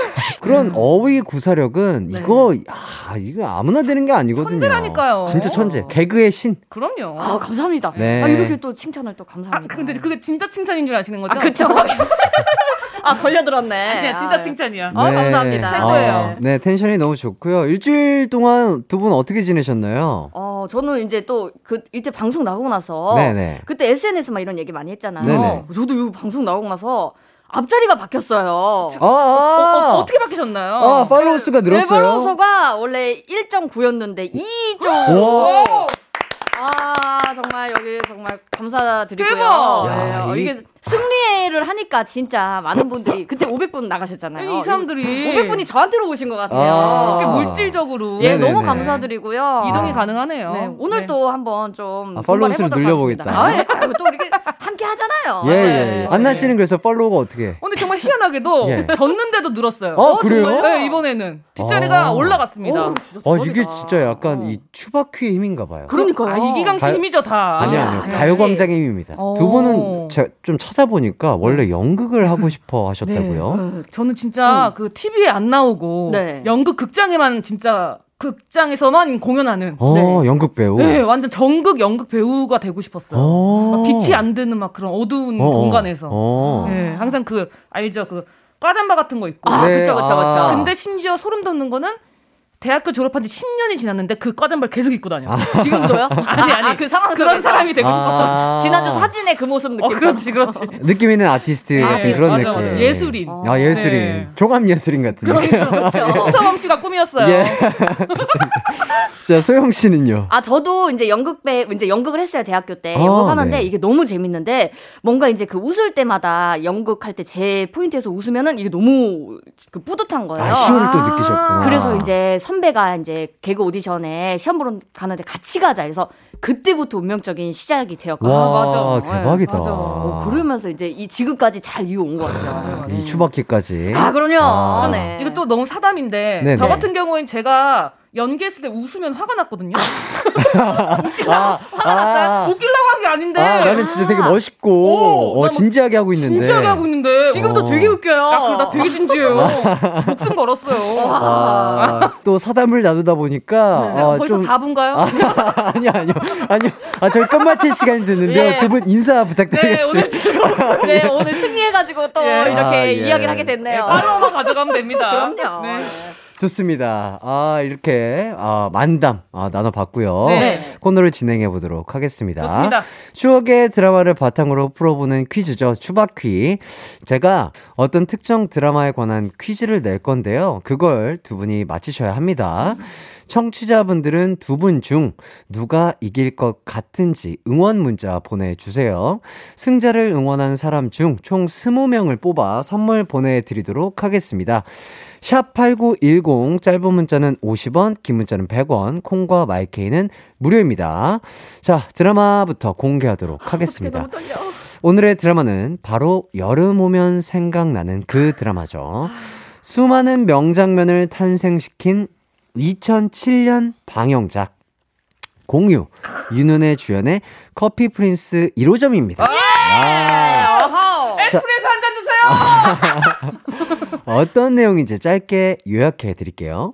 그런 어휘 구사력은 네. 이거, 아, 이거 아무나 되는 게 아니거든요. 천재라니까요. 진짜 천재. 개그의 신. 그럼요. 아, 감사합니다. 네. 아, 이렇게 또 칭찬을 또 감사합니다. 아, 근데 그게 진짜 칭찬인 줄 아시는 거죠? 아, 그쵸. 아, 걸려들었네. 아니야, 진짜 칭찬이야. 네. 어, 감사합니다. 최고예요. 아, 네, 텐션이 너무 좋고요. 일주일 동안 두 분 어떻게 지내셨나요? 어, 저는 이제 또 그 이때 방송 나오고 나서 네네. 그때 에스엔에스 막 이런 얘기 많이 했잖아요. 네네. 저도 이 방송 나오고 나서 앞자리가 바뀌었어요. 아, 아~ 어, 어, 어떻게 바뀌셨나요? 아, 팔로우 수가 늘었어요. 네, 팔로우 수가 원래 일 점 구였는데 이 점 오. 아, 정말 여기 정말 감사드리고요. 대박. 네, 이게 승리를 하니까 진짜 많은 분들이 그때 오백 분 나가셨잖아요. 이 사람들이 오백 분이 저한테로 오신 것 같아요. 아~ 물질적으로 예, 네네네. 너무 감사드리고요. 이동이 가능하네요. 네, 오늘 네. 또 한번 좀 아, 팔로우를 늘려보겠다. 아, 예, 또 이렇게 함께 하잖아요. 예, 예, 예. 안나 씨는 그래서 팔로우가 어떻게 해? 근데 정말 희한하게도 예. 졌는데도 늘었어요. 아, 그래요? 네, 이번에는 뒷자리가 아~ 올라갔습니다. 오, 진짜 아, 이게 진짜 약간 어. 이 추바퀴의 힘인가 봐요. 그러니까요. 아, 이기강 씨 힘이죠 다. 아니요, 아니요. 아, 가요광장의 힘입니다. 두 분은 제, 좀 찾아 보니까 원래 연극을 하고 싶어 하셨다고요? 네. 저는 진짜 응. 그 티비에 안 나오고 네. 연극 극장에만 진짜 극장에서만 공연하는 어, 네. 연극 배우. 네, 완전 전극 연극 배우가 되고 싶었어요. 막 빛이 안 드는 막 그런 어두운 어어. 공간에서. 어어. 네, 항상 그 알죠 그 과잠바 같은 거 있고. 아, 네. 그쵸 그쵸 그쵸. 아. 근데 심지어 소름 돋는 거는. 대학교 졸업한 지 십 년이 지났는데 그 과잠발 계속 입고 다녀. 아. 지금도요? 아니, 아니. 아, 그 상황 속에서. 그런 사람이 되고 아. 싶었어. 지난주 사진의 그 모습 느낌. 어, 그렇지, 그렇지. 느낌 있는 아티스트 아, 같은 예, 그런 맞아, 느낌. 맞아. 예술인. 아, 아 예술인. 네. 종합 예술인 같은 느낌. 그렇죠. 홍서범 씨가 꿈이었어요. 예. 자, 소영 씨는요? 아, 저도 이제 연극배, 이제 연극을 했어요, 대학교 때. 아, 연극하는데 네. 이게 너무 재밌는데 뭔가 이제 그 웃을 때마다 연극할 때 제 포인트에서 웃으면은 이게 너무 그 뿌듯한 거예요. 아, 희열을 또 느끼셨구나. 그래서 이제 선배가 이제 개그 오디션에 시험 보러 가는데 같이 가자. 그래서 그때부터 운명적인 시작이 되었고. 와, 아, 맞아. 대박이다. 네, 맞아. 어, 그러면서 이제 이 지금까지 잘 이어온 것 같아요. 이 추바키까지. 아, 그럼요. 아. 네. 이거 또 너무 사담인데 네네. 저 같은 경우엔 제가 연기했을 때 웃으면 화가 났거든요. 웃기려고 아, 화가 났어요? 아, 웃기려고 한 게 아닌데. 아, 나는 진짜 되게 멋있고 오, 어, 진지하게 하고 있는데. 진지하게 하고 있는데. 지금도 어. 되게 웃겨요. 야, 나 되게 진지해요. 목숨 걸었어요. 아, 또 사담을 나누다 보니까 네, 아, 벌써 좀... 사 분가요? 아, 아니요, 아니요. 아니요. 아, 저희 껌 마칠 시간이 됐는데요. 예. 두 분 인사 부탁드리겠습니다. 네, 오늘, 지금, 네, 오늘 승리해가지고 또 예. 이렇게 아, 예. 이야기를 하게 됐네요. 바로 예, 가져가면 됩니다. 그럼요. 네. 좋습니다. 아, 이렇게, 아, 만담, 아, 나눠봤고요. 네. 코너를 진행해보도록 하겠습니다. 좋습니다. 추억의 드라마를 바탕으로 풀어보는 퀴즈죠. 추바퀴. 제가 어떤 특정 드라마에 관한 퀴즈를 낼 건데요. 그걸 두 분이 맞히셔야 합니다. 청취자분들은 두 분 중 누가 이길 것 같은지 응원 문자 보내주세요. 승자를 응원한 사람 중 총 스무 명을 뽑아 선물 보내드리도록 하겠습니다. 샵팔구일공 짧은 문자는 오십 원, 긴 문자는 백 원, 콩과 마이케이는 무료입니다. 자, 드라마부터 공개하도록 하겠습니다. 오늘의 드라마는 바로 여름 오면 생각나는 그 드라마죠. 수많은 명장면을 탄생시킨 이천칠 년 방영작 공유, 윤은혜 주연의 커피프린스 일 호점입니다. 에스프레소 한 잔 주세요. 어떤 내용인지 짧게 요약해 드릴게요.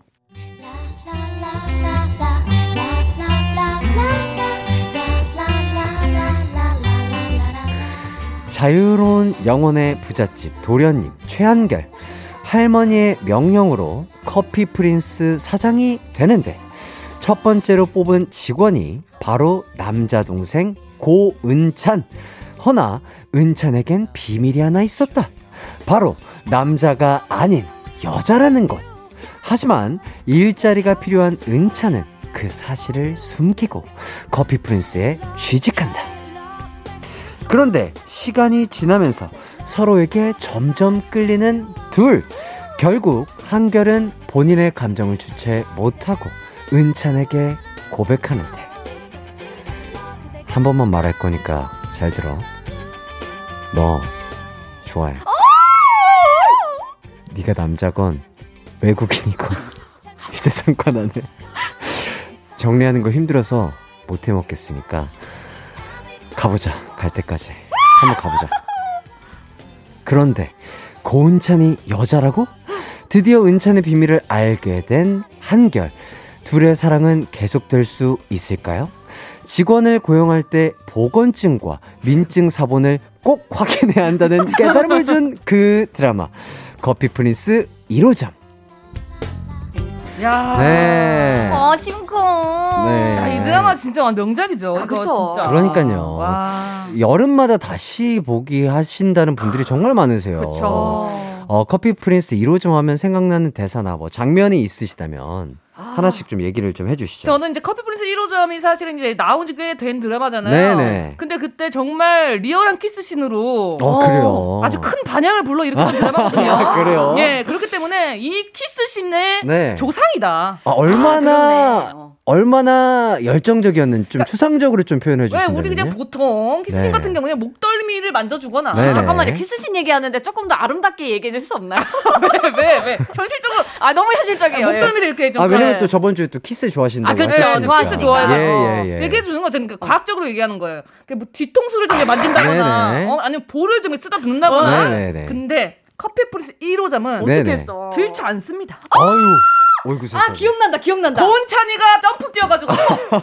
자유로운 영혼의 부잣집 도련님 최한결, 할머니의 명령으로 커피 프린스 사장이 되는데 첫 번째로 뽑은 직원이 바로 남자 동생 고은찬. 허나 은찬에겐 비밀이 하나 있었다. 바로 남자가 아닌 여자라는 것. 하지만 일자리가 필요한 은찬은 그 사실을 숨기고 커피 프린스에 취직한다. 그런데 시간이 지나면서 서로에게 점점 끌리는 둘. 결국 한결은 본인의 감정을 주체 못하고 은찬에게 고백하는데. 한 번만 말할 거니까 잘 들어. 너 좋아해. 네가 남자건 외국인이건 이제 상관 안 해. 정리하는 거 힘들어서 못 해먹겠으니까 가보자. 갈 때까지 한번 가보자. 그런데 고은찬이 여자라고? 드디어 은찬의 비밀을 알게 된 한결. 둘의 사랑은 계속될 수 있을까요? 직원을 고용할 때 보건증과 민증 사본을 꼭 확인해야 한다는 깨달음을 준 그 드라마 커피프린스 일 호점. 야, 네. 아, 심쿵. 네. 야, 이 드라마 진짜 명작이죠. 아, 이거 진짜. 그러니까요. 와. 여름마다 다시 보기 하신다는 분들이 정말 많으세요. 그쵸. 어, 커피프린스 일 호점 하면 생각나는 대사나 뭐 장면이 있으시다면 하나씩 좀 얘기를 좀 해주시죠. 저는 이제 커피프린스 일 호점이 사실은 이제 나온 지 꽤 된 드라마잖아요. 네네. 근데 그때 정말 리얼한 키스신으로 어, 그래요. 아주 큰 반향을 불러 일으켰던 드라마거든요. 아, 그래요? 예, 그렇기 때문에 이 키스신의 네. 조상이다. 아, 얼마나, 아, 어. 얼마나 열정적이었는지 좀 그러니까, 추상적으로 좀 표현해 주시면. 왜 우리 그냥 보통 키스신 네. 같은 경우는 목덜미를 만져주거나. 네네. 잠깐만요. 키스신 얘기하는데 조금 더 아름답게 얘기해 줄 수 없나요? 왜, 왜, 왜? 현실적으로. 아, 너무 현실적이에요. 아, 목덜미를 이렇게 좀. 아, 왜냐면 또 저번 주에 또 키스 좋아하신다고. 아, 그렇죠. 좋아하시죠. 좋아해가지고. 예, 예, 예. 얘기해 주는 거죠. 그러니까 과학적으로 얘기하는 거예요. 그러니까 뭐 뒤통수를 좀 만진다거나, 어? 아니면 볼을 좀 쓰다 눕나거나. 네네. 근데 커피프린스 일 호점은 네네. 어떻게 했어? 들지 않습니다. 아유. 어이구, 아, 기억난다, 기억난다. 고은찬이가 점프 뛰어가지고.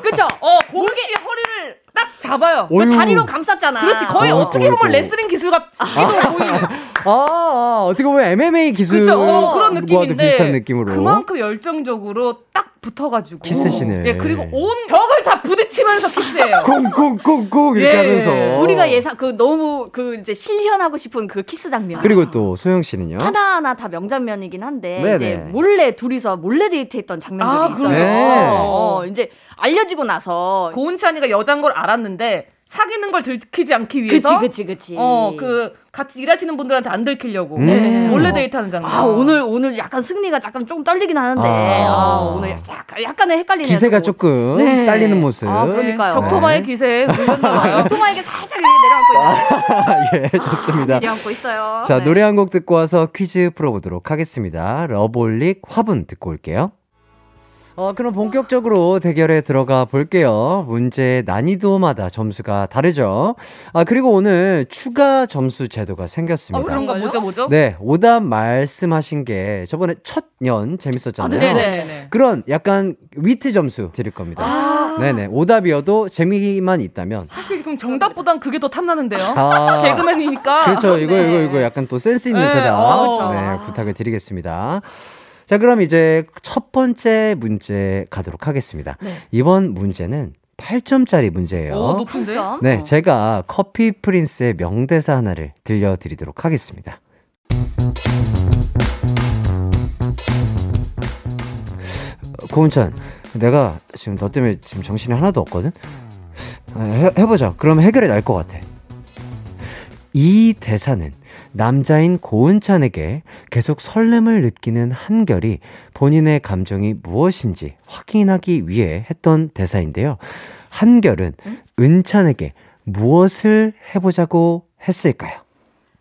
그쵸? 어, 고은 씨의 허리를 딱 잡아요. 그 다리로 감쌌잖아. 그렇지, 거의 어, 어떻게 보면 레슬링 기술과 비교를 보이는. 아, 아, 아, 어떻게 보면 엠엠에이 기술. 그쵸, 어, 그런 느낌인데. 비슷한 느낌으로. 그만큼 열정적으로 딱 붙어가지고 키스시네. 예, 그리고 온 벽을 다 부딪히면서 키스해요. 콩콩콩콩 이렇게 예, 하면서 우리가 예상 그 너무 그 이제 실현하고 싶은 그 키스 장면. 그리고 또 소영 씨는요? 하나하나 다 명장면이긴 한데 네네. 이제 몰래 둘이서 몰래 데이트했던 장면들이 아, 있어요. 네. 어, 이제 알려지고 나서 고은찬이가 여자인 걸 알았는데. 사귀는 걸 들키지 않기 위해서 그치 그치 그치 어, 그 같이 일하시는 분들한테 안 들키려고 네. 몰래 데이트하는 장면. 아 오늘 오늘 약간 승리가 약간 조금 떨리긴 하는데 아, 아 오늘 약간 약간의 헷갈리는 기세가 조금 네. 딸리는 모습. 아 그러니까요. 적토마의 네. 기세에 적토마에게 살짝 내려앉고 있어요. 예 좋습니다. 아, 내려앉고 있어요. 자 네. 노래 한 곡 듣고 와서 퀴즈 풀어보도록 하겠습니다. 러브홀릭 화분 듣고 올게요. 어, 그럼 본격적으로 대결에 들어가 볼게요. 문제 난이도마다 점수가 다르죠. 아, 그리고 오늘 추가 점수 제도가 생겼습니다. 어, 그런가 뭐죠, 뭐죠? 네, 오답 말씀하신 게 저번에 첫 년 재밌었잖아요. 아, 네네네. 그런 약간 위트 점수 드릴 겁니다. 아~ 네네. 오답이어도 재미만 있다면. 사실 그럼 정답보단 그게 더 탐나는데요. 아~ 개그맨이니까. 그렇죠. 이거, 네. 이거, 이거 약간 또 센스 있는 대답. 네, 어, 네, 아~ 부탁을 드리겠습니다. 자, 그럼 이제 첫 번째 문제 가도록 하겠습니다. 네. 이번 문제는 팔 점짜리 문제예요. 오, 높은데? 네, 제가 커피프린스의 명대사 하나를 들려드리도록 하겠습니다. 고은찬, 내가 지금 너 때문에 지금 정신이 하나도 없거든? 해, 해보자. 그럼 해결이 날 것 같아. 이 대사는 남자인 고은찬에게 계속 설렘을 느끼는 한결이 본인의 감정이 무엇인지 확인하기 위해 했던 대사인데요. 한결은 응? 은찬에게 무엇을 해보자고 했을까요?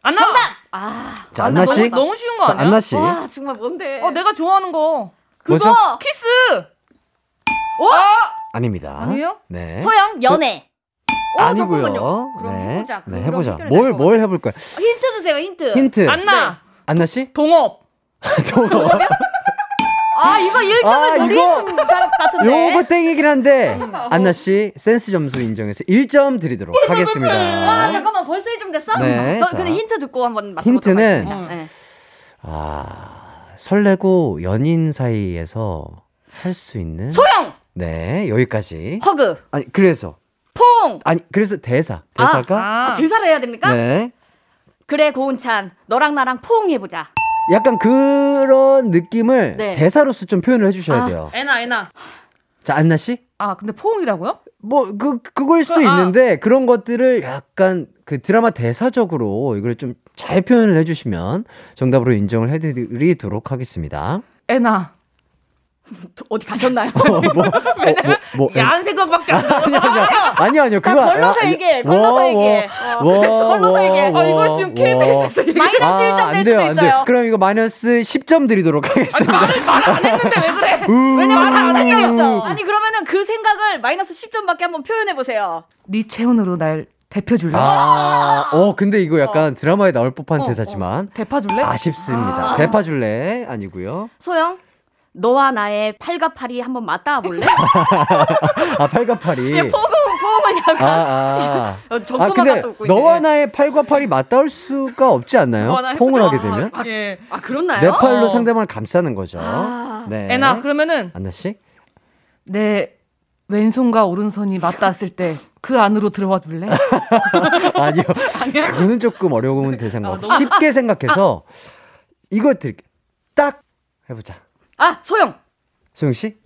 안나! 정답! 아, 자, 안나 씨. 너무 쉬운 거 아니야? 자, 안나 씨. 와, 정말 뭔데? 어, 내가 좋아하는 거. 그거! 뭐죠? 키스! 오! 아! 아닙니다. 아니에요? 네. 소영, 연애. 그... 오, 아니고요. 잠깐만요. 그럼 네. 해보자. 네, 해보자. 뭘, 뭘 해볼까요? 힌트 주세요, 힌트. 힌트. 안나. 네. 안나씨? 동업. 동업. 아, 이거 일 점을 아, 노린 것 같은데. 요거 땡이긴 한데, 안나씨 센스 점수 인정해서 일 점 드리도록 하겠습니다. 아, 잠깐만, 벌써 일 점 됐어? 네. 저 근데 힌트 듣고 한번 맞춰보도록 힌트는, 하겠습니다. 음. 네. 아, 설레고 연인 사이에서 할 수 있는. 소영! 네, 여기까지. 허그. 아니, 그래서. 퐁! 아니 그래서 대사 대사가 아, 아. 아, 대사를 해야 됩니까? 네. 그래 고은찬 너랑 나랑 퐁 해보자. 약간 그런 느낌을 네. 대사로서 좀 표현을 해주셔야 아, 돼요. 애나 애나. 자 안나 씨. 아 근데 퐁이라고요? 뭐 그 그걸 수도 그, 있는데 아. 그런 것들을 약간 그 드라마 대사적으로 이걸 좀 잘 표현을 해주시면 정답으로 인정을 해드리도록 하겠습니다. 애나. 어디 가셨나요? 어, 뭐, 왜냐면 뭐, 뭐, 뭐, 야한 생각밖에 안 나요. 아니요 아니요 그거 걸러서 얘기해 걸러서 얘기해 걸러서 얘기해 이거 지금 케이비에스에서 마이너스 일 점 낼 수도 있어요. 그럼 이거 마이너스 십 점 드리도록 하겠습니다. 말을 말 안 했는데 왜 그래. 왜냐면 말 안 생각했어. 아니 그러면은 그 생각을 마이너스 십 점밖에 한번 표현해보세요. 네 체온으로 날 대표줄래? 아, 어, 근데 이거 약간 어. 드라마에 나올 법한 어, 대사지만 어. 대파줄래? 아쉽습니다. 아. 대파줄래 아니고요. 소영 너와 나의 팔과팔이 한번 맞닿아 볼래? 아, 팔과팔이. 예, 포옹, 포옹을 약간. 아, 아. 아 근데 너와 나의 팔과팔이 맞닿을 수가 없지 않나요? 포옹을 하게 되면? 아, 예. 아, 그렇나요? 내 팔로 어. 상대방을 감싸는 거죠. 아. 네. 애나, 그러면은. 안나씨? 내 왼손과 오른손이 맞닿았을 때 그 안으로 들어와 줄래? 아니요. 아니요. 그거는 조금 어려운 대상과 아, 너무... 쉽게 생각해서 아. 이거 드릴게요. 딱 해보자. 아 소영 소영 씨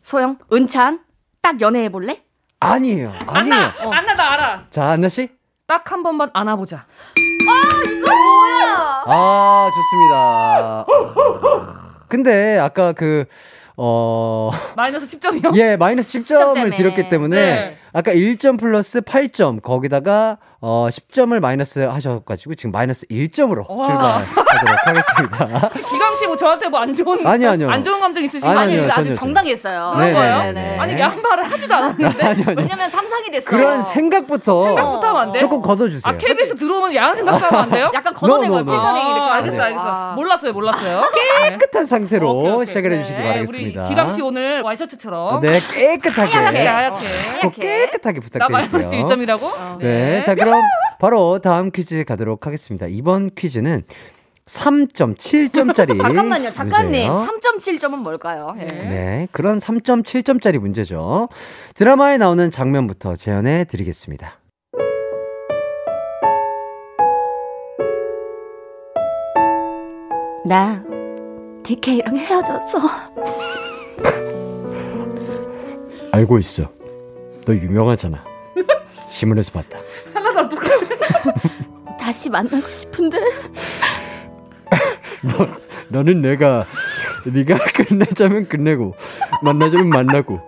소영 은찬 딱 연애해 볼래? 아니에요 아니에요 안나 어. 안나 나 알아. 자 안나 씨 딱 한 번만 안아보자. 아 이거 뭐야? 아 좋습니다. 근데 아까 그 어 마이너스 십 점이요? 예 마이너스 십 점을 십 점 드렸기 때문에 네. 아까 일 점 플러스 팔 점 거기다가 어 십 점을 마이너스 하셔가지고 지금 마이너스 일 점으로 와. 출발하도록 하겠습니다. 기광 씨 뭐 저한테 뭐 안 좋은 아니 아니요 안 좋은 감정 있으신가요? 아니, 아니요, 아니요 아주 전혀, 정당했어요. 그런 거예요? 네네, 네네. 아니 양 말을 하지도 않았는데 아니, 아니. 왜냐면 상상이 됐어요. 그런 생각부터 생각부터 하면 안 돼요? 조금 걷어주세요. 아 케이비에스 들어오면 야한 생각도 하면 안 돼요? 약간 걷어낸 거예요. 아, 알겠어 알겠어. 아. 몰랐어요 몰랐어요. 깨끗한 상태로 오케이, 오케이. 시작을 해주시기 네. 바라겠습니다. 우리 기광 씨 오늘 와이셔츠처럼 네 깨끗하게 하얗게 하얗게 깨끗하게 부탁드릴게요. 나 마이너스 일 점이라고? 네. 자 그럼 바로 다음 퀴즈 가도록 하겠습니다. 이번 퀴즈는 삼 점 칠 점짜리 잠깐만요 작가님 문제예요. 삼 점 칠 점은 뭘까요? 네. 네, 그런 삼 점 칠 점짜리 문제죠. 드라마에 나오는 장면부터 재현해 드리겠습니다. 나 디케이랑 헤어졌어. 알고 있어. 너 유명하잖아. 신문에서 봤다. 하나도 안 똑같아. 다시 만나고 싶은데. 너, 너는 내가 네가 끝내자면 끝내고 만나자면 만나고.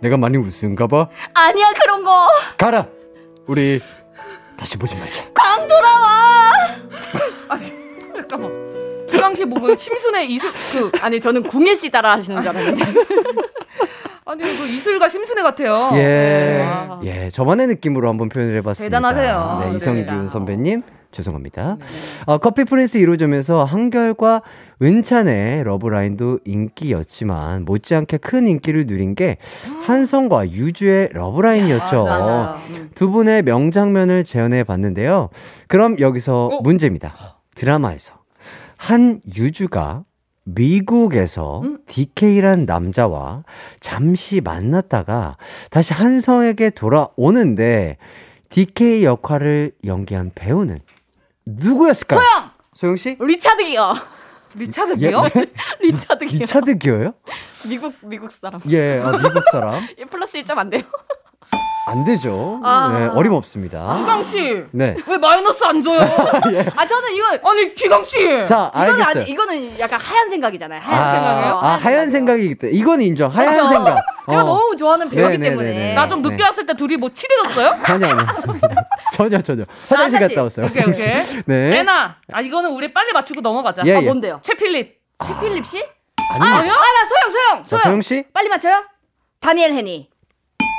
내가 많이 웃은가 봐. 아니야 그런 거. 가라. 우리 다시 보지 말자. 광 돌아와. 아 잠깐만. 그 당시 뭐그 심순의 이슬 그 아니 저는 궁예 씨 따라 하시는 줄 알았는데 아니 그 이슬과 심순의 같아요. 예, 예, 저만의 느낌으로 한번 표현을 해봤습니다. 대단하세요. 네, 네. 이성균 선배님 죄송합니다. 네. 어, 커피프린스 일 호점에서 한결과 은찬의 러브라인도 인기였지만 못지않게 큰 인기를 누린 게 한성과 유주의 러브라인이었죠. 맞아, 맞아. 두 분의 명장면을 재현해 봤는데요. 그럼 여기서 어? 문제입니다. 드라마에서 한 유주가 미국에서 음? 디케이란 남자와 잠시 만났다가 다시 한성에게 돌아오는데 디케이 역할을 연기한 배우는 누구였을까요? 소영! 소영 씨? 리차드 기어. 리차드 기어? 예, 네? 리차드 기어. 리차드 기어요? 미국 미국 사람. 예, 아, 미국 사람. 예, 플러스 일 점 안 돼요. 안 되죠. 아. 네, 어림없습니다. 기광 씨. 네. 왜 마이너스 안 줘요? 예. 아 저는 이거 아니 기광 씨. 자, 알겠어요. 이거는, 이거는 약간 하얀 생각이잖아요. 하얀 아, 생각이요? 아, 하얀, 하얀 생각이기 때문에 이건 인정. 하얀 그렇죠? 생각. 제가 어. 너무 좋아하는 배우이기 때문에. 나 좀 늦게 네. 왔을 때 둘이 뭐 친해졌어요? 아니 아니. 전혀 전혀. 화장실 갔다 왔어요. 오케이 화장실. 오케이. 네. 애나. 아 이거는 우리 빨리 맞추고 넘어가자. 예, 아 예. 뭔데요? 채필립. 채필립 씨? 아니요. 아, 아, 나 소영 소영 소영. 자, 소영 씨. 빨리 맞춰요. 다니엘 해니.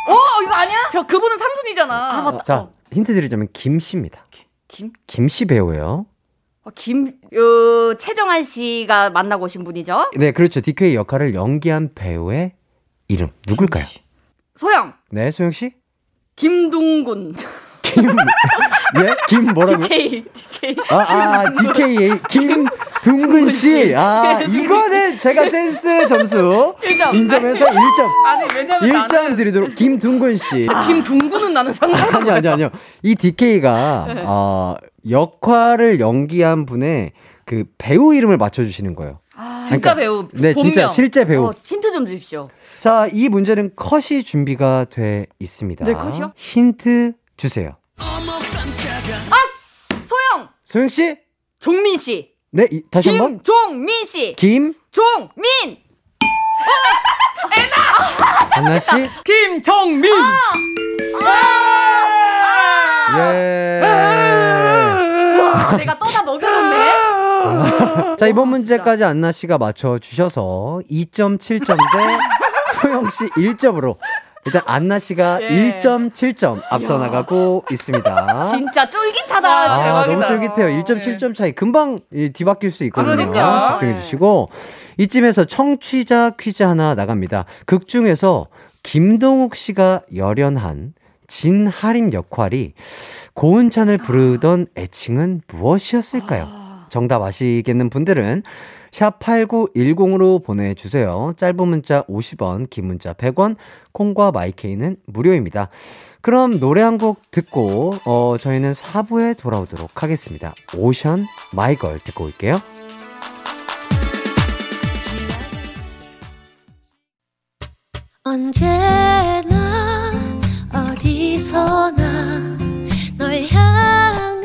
오 이거 아니야? 저 그분은 삼순이잖아. 아 맞다. 자 어. 힌트 드리자면 김 씨입니다. 김? 김 씨 배우예요. 어, 김, 어, 최정한 씨가 만나고 오신 분이죠? 네 그렇죠. 디케이 역할을 연기한 배우의 이름 누굴까요? 소영. 네 소영 씨. 김동군. 김. 예? 김 뭐라고요? 디케이. 디케이. 아, 아 디케이 김둥근 씨. 아 이거는 제가 센스 점수 일 점. 인정해서 일 점. 아니 왜냐면 일 점 나는... 드리도록 김둥근 씨. 아. 김둥근은 나는 상관없어. 아니 아니 아니요. 이 디케이가 네. 어, 역할을 연기한 분의 그 배우 이름을 맞춰 주시는 거예요. 아, 진짜 그러니까, 배우. 네, 본명. 진짜 실제 배우. 어, 힌트 좀 주십시오. 자, 이 문제는 컷이 준비가 돼 있습니다. 네, 컷이요? 힌트 주세요. 아! 소영! 소영 씨? 종민 씨. 네, 이, 다시 한 번. 김종민 씨. 김종민. 애나! 안나 씨. 김종민. 아! 아! 예. 와, 내가 떠다 먹여줬네. 자, 이번 문제까지 안나 씨가 맞춰 주셔서 이 점 칠 점 대 소영 씨 일 점으로 일단 안나 씨가 예. 일 점 칠 점 앞서 이야. 나가고 있습니다. 진짜 쫄깃하다. 아, 대박이다. 너무 쫄깃해요. 일 점 칠 점 차이 금방 뒤바뀔 수 있거든요. 그러니까. 집중해 주시고 이쯤에서 청취자 퀴즈 하나 나갑니다. 극 중에서 김동욱 씨가 열연한 진하림 역할이 고은찬을 부르던 애칭은 무엇이었을까요? 정답 아시겠는 분들은 샵 팔구일공으로 보내주세요. 짧은 문자 오십 원, 긴 문자 백 원, 콩과 마이케이는 무료입니다. 그럼 노래 한 곡 듣고 어, 저희는 사 부에 돌아오도록 하겠습니다. 오션 마이걸 듣고 올게요. 언제나 어디서나 널 향한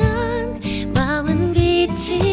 마음은 빛이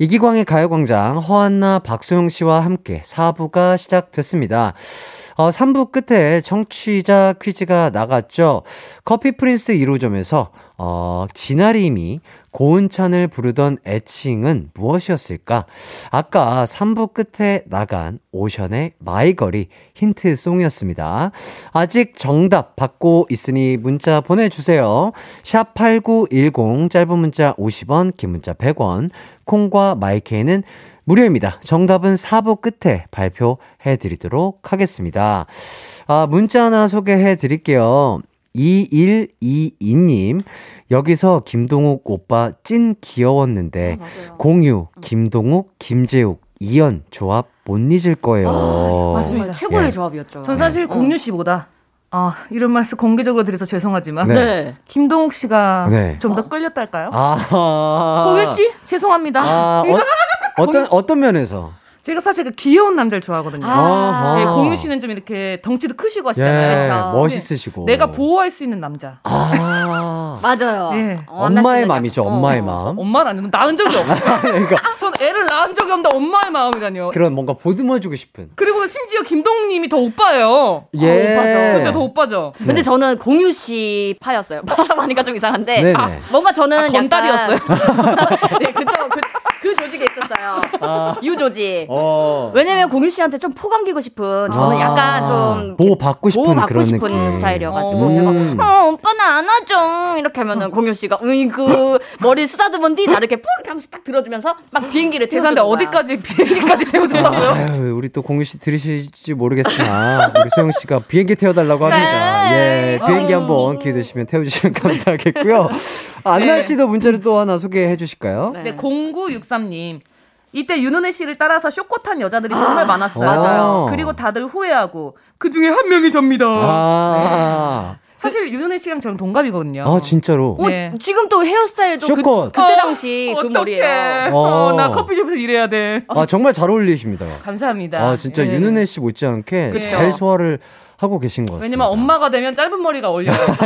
이기광의 가요광장 허한나 박소영 씨와 함께 사 부가 시작됐습니다. 어, 삼 부 끝에 청취자 퀴즈가 나갔죠. 커피프린스 일 호점에서 어, 진아림이 고은찬을 부르던 애칭은 무엇이었을까? 아까 삼 부 끝에 나간 오션의 마이걸이 힌트송이었습니다. 아직 정답 받고 있으니 문자 보내주세요. 샵 팔구일공 짧은 문자 오십 원, 긴 문자 백 원, 콩과 마이케이는 무료입니다. 정답은 사 부 끝에 발표해드리도록 하겠습니다. 아, 문자 하나 소개해드릴게요. 이일이이 님, 여기서 김동욱 오빠 찐 귀여웠는데 아, 공유, 김동욱, 김재욱, 이연 조합 못 잊을 거예요. 아, 맞습니다. 예. 최고의 조합이었죠. 전 사실 네. 공유 씨보다 아, 이런 말씀 공개적으로 드려서 죄송하지만 네. 네. 김동욱 씨가 네. 좀 더 끌렸달까요? 아. 공유 씨 죄송합니다. 아, 어, 어떤 어떤 면에서? 제가 사실 그 귀여운 남자를 좋아하거든요. 아~ 네, 공유 씨는 좀 이렇게 덩치도 크시고 하시잖아요. 예, 멋있으시고. 내가 보호할 수 있는 남자. 아~ 맞아요. 네. 어, 엄마의 마음이죠. 어. 엄마의 마음. 엄마라는 낳은 적이 없어요. 그러니까. 전 애를 낳은 적이 없는데 엄마의 마음이라뇨. 그런 뭔가 보듬어주고 싶은. 그리고 심지어 김동욱님이 더 오빠예요. 예. 아, 오빠죠. 그렇죠. 더 오빠죠. 네. 근데 저는 공유 씨 파였어요. 파라고 하니까 좀 이상한데. 아, 뭔가 저는 아, 건달이었어요. 약간... 네, 그쵸. 그... 그 조직에 있었어요. 아. 유조직. 어. 왜냐면 공유 씨한테 좀 포감기고 싶은 저는 아. 약간 좀 보호받고 싶은 보호받고 그런 싶은 느낌. 스타일이어가지고 어. 제가 어, 오빠는 안아줘 이렇게 하면은 공유 씨가 으이구 머리 쓰다듬은디 나 이렇게 푹 이렇게 하면서 딱 들어주면서 막 비행기를 태워주는 거야. 어디까지 비행기까지 태워준다고요? 우리 또 공유 씨 들으실지 모르겠으나 우리 소영 씨가 비행기 태워달라고 합니다. 네. 예, 비행기 한번 기회 되시면 태워주시면 감사하겠고요. 안나 네. 씨도 문제를 또 하나 소개해 주실까요? 네, 네 공구육삼 님. 이때 윤은혜 씨를 따라서 쇼코 탄 여자들이 정말 아, 많았어요. 맞아요. 그리고 다들 후회하고 그 중에 한 명이 접니다. 아~ 네. 사실 윤은혜 씨랑 저랑 동갑이거든요. 아 진짜로? 네. 어, 지금 또 헤어스타일도 그, 그때 당시 어, 그 머리예요. 어, 나 커피숍에서 일해야 돼. 아 정말 잘 어울리십니다. 감사합니다. 아 진짜 예. 윤은혜 씨 못지않게 그쵸. 잘 소화를 하고 계신 것 같습니다. 왜냐면 엄마가 되면 짧은 머리가 어울려요. 자,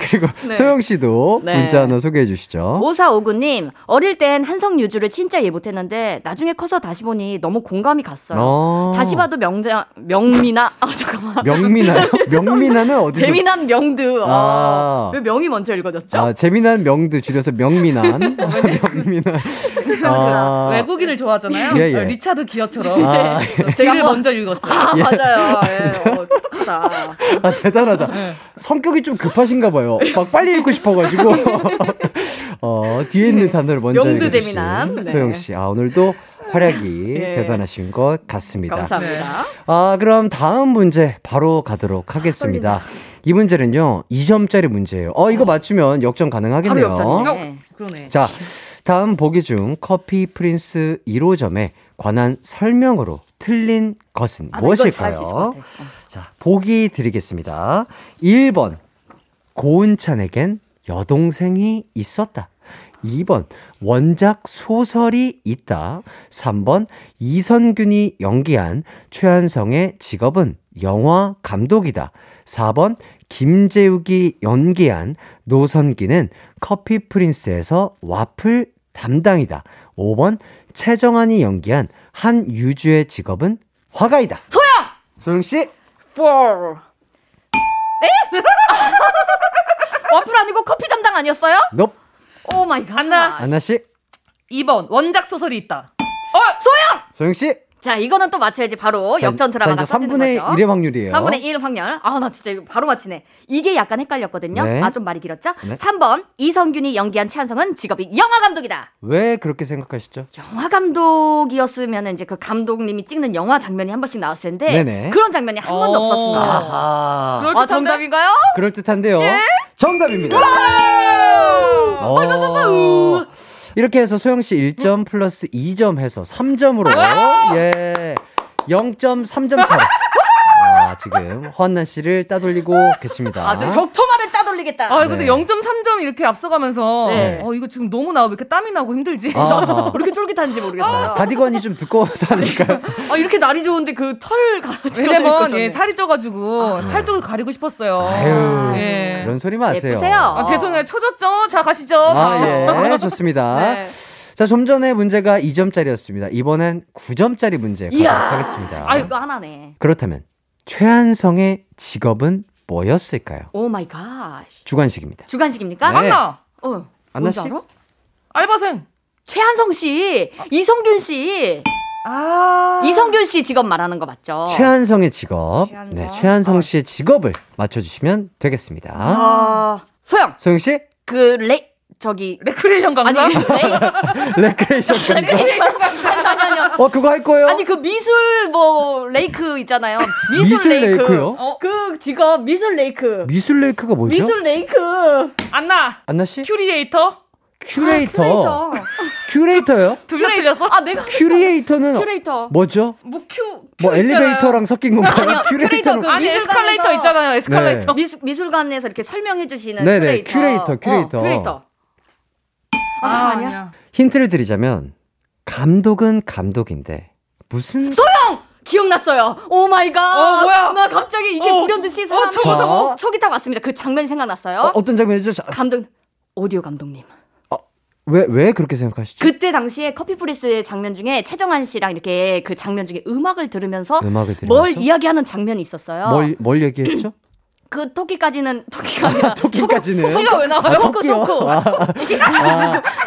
그리고 네. 소영 씨도 네. 문자 하나 소개해 주시죠. 오사오구 님, 어릴 땐 한성 유주를 진짜 이해 못했는데 나중에 커서 다시 보니 너무 공감이 갔어요. 어~ 다시 봐도 명장, 명미나 아 잠깐만 명미나요? 명미나는 어디서? 재미난 명두. 아~ 아~ 왜 명이 먼저 읽어졌죠? 아, 재미난 명두 줄여서 명미난. 명미난. 아~ 외국인을 좋아하잖아요. 예, 예. 리차드 기어처럼 아, 예. 제가 한번... 먼저 읽었어요. 아, 예. 맞아요. 예. 어, 똑똑하다. 아, 대단하다. 네. 성격이 좀 급하신가 봐요. 막 빨리 읽고 싶어가지고. 어, 뒤에 있는 네. 단어를 먼저 읽어주신 네. 소영씨. 아, 오늘도 활약이 네. 대단하신 것 같습니다. 감사합니다. 아, 그럼 다음 문제 바로 가도록 하겠습니다. 아, 이 문제는요, 이 점짜리 문제예요. 어, 이거 맞추면 역전 가능하겠네요. 바로 역전. 네. 그러네. 자, 다음 보기 중 커피 프린스 일 호점에 관한 설명으로 틀린 것은 아, 무엇일까요? 자, 보기 드리겠습니다. 일 번 고은찬에겐 여동생이 있었다. 이 번 원작 소설이 있다. 삼 번 이성균이 연기한 최한성의 직업은 영화 감독이다. 사 번 김재욱이 연기한 노선기는 커피 프린스에서 와플 담당이다. 오 번 최정한이 연기한 한유주의 직업은 화가이다. 소영! 소영씨 사 에? 와플 아니고 커피 담당 아니었어요? Nope. 오 마이 갓. 안나 안나씨 이 번 원작 소설이 있다. 어 소영! 소영씨 자 이거는 또 맞춰야지 바로 자, 역전 드라마가 터지는 거죠. 삼분의 일의 확률이에요. 삼분의 일의 확률. 아 나 진짜 이거 바로 맞히네. 이게 약간 헷갈렸거든요. 네. 아 좀 말이 길었죠. 네. 삼 번 이성균이 연기한 최한성은 직업이 영화감독이다. 왜 그렇게 생각하시죠? 영화감독이었으면 이제 그 감독님이 찍는 영화 장면이 한 번씩 나왔을 텐데 네네. 그런 장면이 한 번도 없었습니다. 아하. 아 정답인가요? 그럴듯한데요. 네? 정답입니다. 와우. 이렇게 해서 소영씨 일 점 플러스 이 점 해서 삼 점으로 예 영 점 삼 점 차로 아, 지금 허한나씨를 따돌리고 계십니다. 아, 저 적토마를 따돌리겠다. 아, 근데 네. 영 점 삼 점 이렇게 앞서가면서 네. 어, 이거 지금 너무 나와 왜 이렇게 땀이 나고 힘들지? 나도 왜 이렇게 쫄깃한지 모르겠어요. 아, 가디건이 좀 두꺼워서 하니까요. 아, 이렇게 날이 좋은데 그 털 가려져 왜냐면 예, 살이 쪄가지고 아, 네. 팔뚝을 가리고 싶었어요. 아유, 예. 그런 소리 마세요. 예쁘세요. 아, 죄송해요. 쳐졌죠? 자, 가시죠. 아, 예, 좋습니다. 네. 자, 좀 전에 문제가 이 점짜리였습니다. 이번엔 구 점짜리 문제 가도록 하겠습니다. 아, 이거 하나네. 그렇다면 최한성의 직업은 뭐였을까요? 오 마이 갓. 주관식입니다. 주관식입니까? 네. 맞나? 어. 안나 씨? 알아? 알바생. 최한성 씨, 아. 이성균 씨. 아. 이성균 씨 직업 말하는 거 맞죠? 최한성의 직업. 최한성. 네, 최한성 씨의 직업을 맞춰주시면 되겠습니다. 아. 소영. 소영 씨? 그 레 저기 레크레이션 강사? 아니, 레... 레크레이션 강사. 레크레이션 강사. 아니, 아니, 아니. 어, 그거 할 거예요? 아니, 그 미술 뭐 레이크 있잖아요. 미술, 미술 레이크. 레이크요? 어? 그 직업 미술 레이크. 미술 레이크가 뭐죠? 미술 레이크. 안나. 안나 씨? 큐리에이터? 큐레이터. 아, 큐레이터. 큐레이터요? 두 명 틀렸어? 아, 내가. 큐레이터는 큐레이터. 뭐죠? 뭐 큐. 뭐 엘리베이터랑 섞인 건가요? 큐레이터. 아니, 에스컬레이터 있잖아요. 에스컬레이터. 네. 미술 미술관에서 이렇게 설명해 주시는 네네, 큐레이터. 큐레이터. 큐레이터. 어, 큐레이터. 아, 아 아니야. 아니야. 힌트를 드리자면 감독은 감독인데 무슨 소영 기억났어요. 오 마이 갓. 어 뭐야? 나 갑자기 이게 어, 불현듯이 사람 어, 저거 저거 초기 타고 왔습니다. 그 장면이 생각났어요. 어, 어떤 장면이죠? 자, 감독 오디오 감독님. 왜, 왜 그렇게 생각하시죠? 그때 당시에 커피프린스 장면 중에 최정한 씨랑 이렇게 그 장면 중에 음악을 들으면서, 음악을 들으면서? 뭘 이야기하는 장면이 있었어요. 뭘, 뭘 얘기했죠? 그 토끼까지는 토끼가 토끼까지는 토끼가 왜 나와요? 토끼 토끼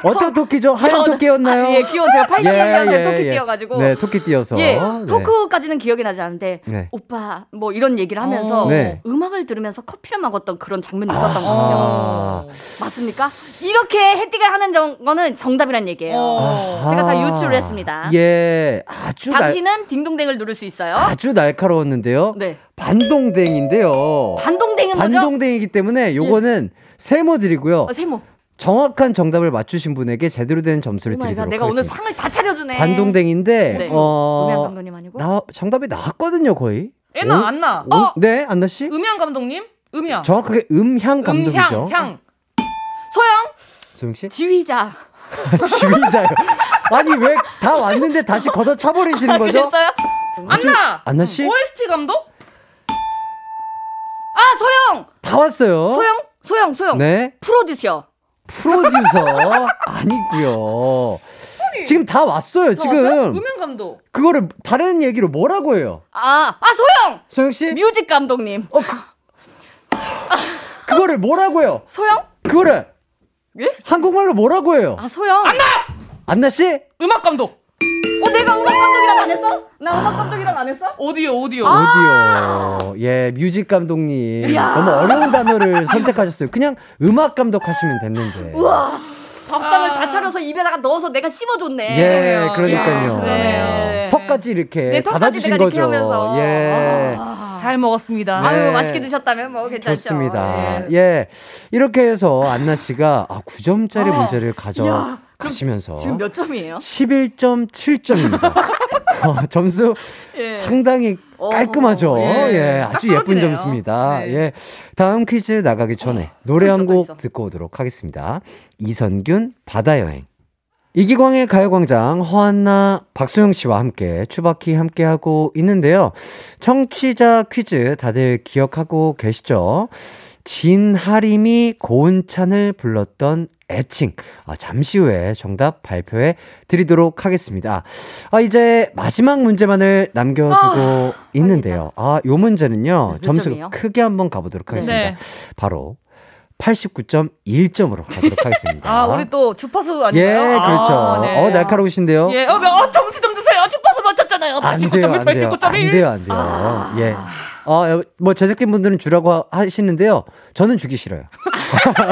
어떤 토끼죠? 하얀 토끼였나요? 아, 예, 귀여운 제가 팔십 년대 예, 예, 토끼 예. 띄어가지고 네 토끼 띄어서 예, 네. 토크까지는 기억이 나지 않는데 네. 오빠 뭐 이런 얘기를 하면서 네. 음악을 들으면서 커피를 먹었던 그런 장면이 있었던 거예요. 맞습니까? 이렇게 해띠가 하는 정, 거는 정답이란 얘기예요. 아~ 제가 다 유출을 했습니다. 예, 아주 당신은 날... 딩동댕을 누를 수 있어요. 아주 날카로웠는데요. 네. 반동댕인데요. 반동댕은 뭐죠? 반동댕이기 때문에 요거는 예. 세모 드리고요. 어, 세모. 정확한 정답을 맞추신 분에게 제대로 된 점수를 드리도록 하겠습니다. 내가 오늘 상을 다 차려주네. 반동댕인데 네. 어... 음향 감독님 아니고? 나, 정답이 나왔거든요 거의. 애나 안나. 어? 네 안나 씨. 음향 감독님? 음향. 정확하게 음향 감독이죠. 음향. 소영. 소영 씨. 지휘자. 지휘자요. 아니 왜 다 왔는데 다시 걷어차버리시는 거죠? 아, 그랬어요? 안나. 안나 씨. 오에스티 감독? 아 소영 다 왔어요. 소영 소영 소영 네 프로듀서 프로듀서 아니고요. 아니, 지금 다 왔어요. 지금 음향 감독 그거를 다른 얘기로 뭐라고 해요? 아아 아, 소영 소영 씨 뮤직 감독님 어 그, 그거를 뭐라고 해요? 소영 그거를 예 한국말로 뭐라고 해요? 아 소영 안나 안나 씨 음악 감독 어, 내가 음악 감독이랑 안 했어? 나 음악 감독이랑 안 했어? 오디오, 오디오. 아~ 오디오. 예, 뮤직 감독님. 너무 어려운 단어를 선택하셨어요. 그냥 음악 감독 하시면 됐는데. 우와. 밥상을 아~ 다 차려서 입에다가 넣어서 내가 씹어줬네. 예, 그러니까요. 예, 네. 턱까지 이렇게 네, 닫아주신 거죠. 이렇게 예. 아~ 잘 먹었습니다. 네. 아유, 맛있게 드셨다면 뭐 괜찮죠. 좋습니다. 예. 예. 이렇게 해서 안나 씨가 아, 구 점짜리 아~ 문제를 가져. 야. 가시면서 지금 몇 점이에요? 십일 점 칠 점입니다. 어, 점수 예. 상당히 깔끔하죠. 예, 예 아주 떨어지네요. 예쁜 점수입니다. 네. 예, 다음 퀴즈 나가기 전에 노래 한 곡 듣고 오도록 하겠습니다. 이성균 바다여행. 이기광의 가요광장 허한나 박소영 씨와 함께 추바키 함께하고 있는데요. 청취자 퀴즈 다들 기억하고 계시죠? 진하림이 고은찬을 불렀던 애칭. 아, 잠시 후에 정답 발표해 드리도록 하겠습니다. 아, 이제 마지막 문제만을 남겨두고 아, 있는데요. 아, 요 문제는요. 점수 점이에요? 크게 한번 가보도록 하겠습니다. 네. 바로 팔십구 점 일 점으로 가도록 하겠습니다. 아, 우리 또 주파수 아니에요? 예, 그렇죠. 아, 네. 어, 날카로우신데요? 예, 어, 어, 점수 좀 주세요. 주파수 맞췄잖아요. 팔십구 점 일, 팔십구 점 일. 안 돼요, 안 돼요. 아. 예. 아, 뭐 제작진 분들은 주라고 하시는데요. 저는 주기 싫어요.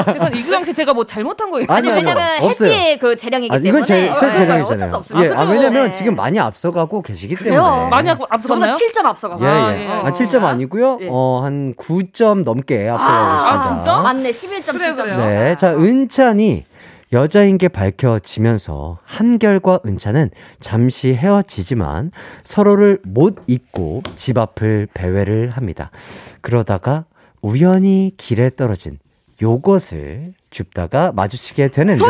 그래서 이규영 씨 제가 뭐 잘못한 거예요? 아니, 아니 왜냐면 해피의 그 재량이기 아, 때문에 이건 제, 제 재량이잖아요. 예, 아, 아, 왜냐면 네. 지금 많이 앞서가고 계시기 그래요? 때문에 많이 앞서가나요? 저는 칠 점 앞서가고. 예, 예. 아, 예. 아, 칠 점 아니고요. 예. 어, 한 구 점 넘게 앞서가고 있습니다. 아, 진짜? 맞네. 십일 점 칠 점. 네, 자 은찬이 여자인 게 밝혀지면서 한결과 은찬은 잠시 헤어지지만 서로를 못 잊고 집 앞을 배회를 합니다. 그러다가 우연히 길에 떨어진 요것을 줍다가 마주치게 되는데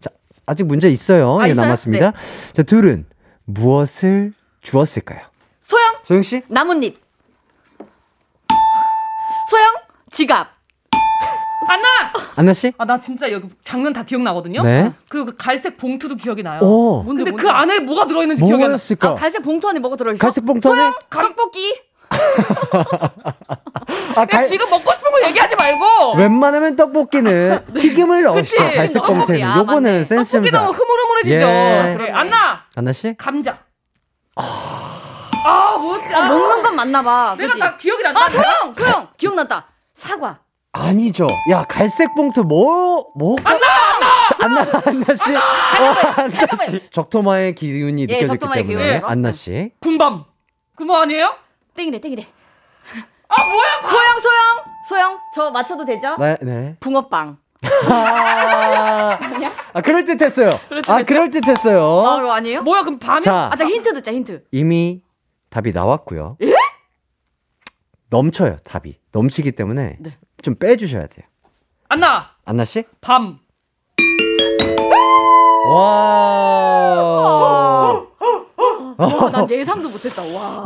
자, 아직 문제 있어요. 아, 예, 남았습니다. 네. 자, 둘은 무엇을 주었을까요? 소영! 소영씨? 나뭇잎. 소영! 지갑. 안나! 안나씨? 아, 나 진짜 여기 장면 다 기억나거든요? 네. 그리고 그 갈색 봉투도 기억이 나요. 오. 근데 뭔데? 그 안에 뭐가 들어있는지 기억이 안 나. 뭐였을까? 아, 갈색 봉투 안에 뭐가 들어있어? 갈색 봉투 안에? 소영! 떡볶이! 아, 갈... 지금 먹고 싶은 거 얘기하지 말고. 웬만하면 떡볶이는 튀김을 넣읍시다. 갈색 봉채는. 요거는 센스 점수. 떡볶이 너무 흐물흐물해지죠. 예. 그래. 안나. 안나 씨. 감자. 아, 아 뭐지? 아, 아, 먹는 건 맞나 봐. 내가 다 기억이 난다. 아, 소영, 소영. 기억났다. 사과. 아니죠. 야, 갈색 봉투 뭐, 뭐. 안나! 안나! 자, 안나, 안나씨. 안나! 어, 안나씨. 적토마의 기운이 예, 느껴졌기 적토마의 때문에. 기운이 안나씨. 군밤. 군밤 아니에요? 땡이래, 땡이래. 아, 뭐야? 방. 소영, 소영. 소영, 저 맞춰도 되죠? 네, 네. 붕어빵. 아, 아 그럴듯했어요. 아, 그럴듯했어요. 아, 아니에요? 뭐야, 그럼 밤에? 자, 아, 자, 힌트 듣자, 힌트. 이미 답이 나왔고요. 예? 넘쳐요, 답이. 넘치기 때문에. 네. 좀 빼주셔야 돼요. 안나! 안나씨? 밤! 와. 어, 난 예상도 못했다. 와.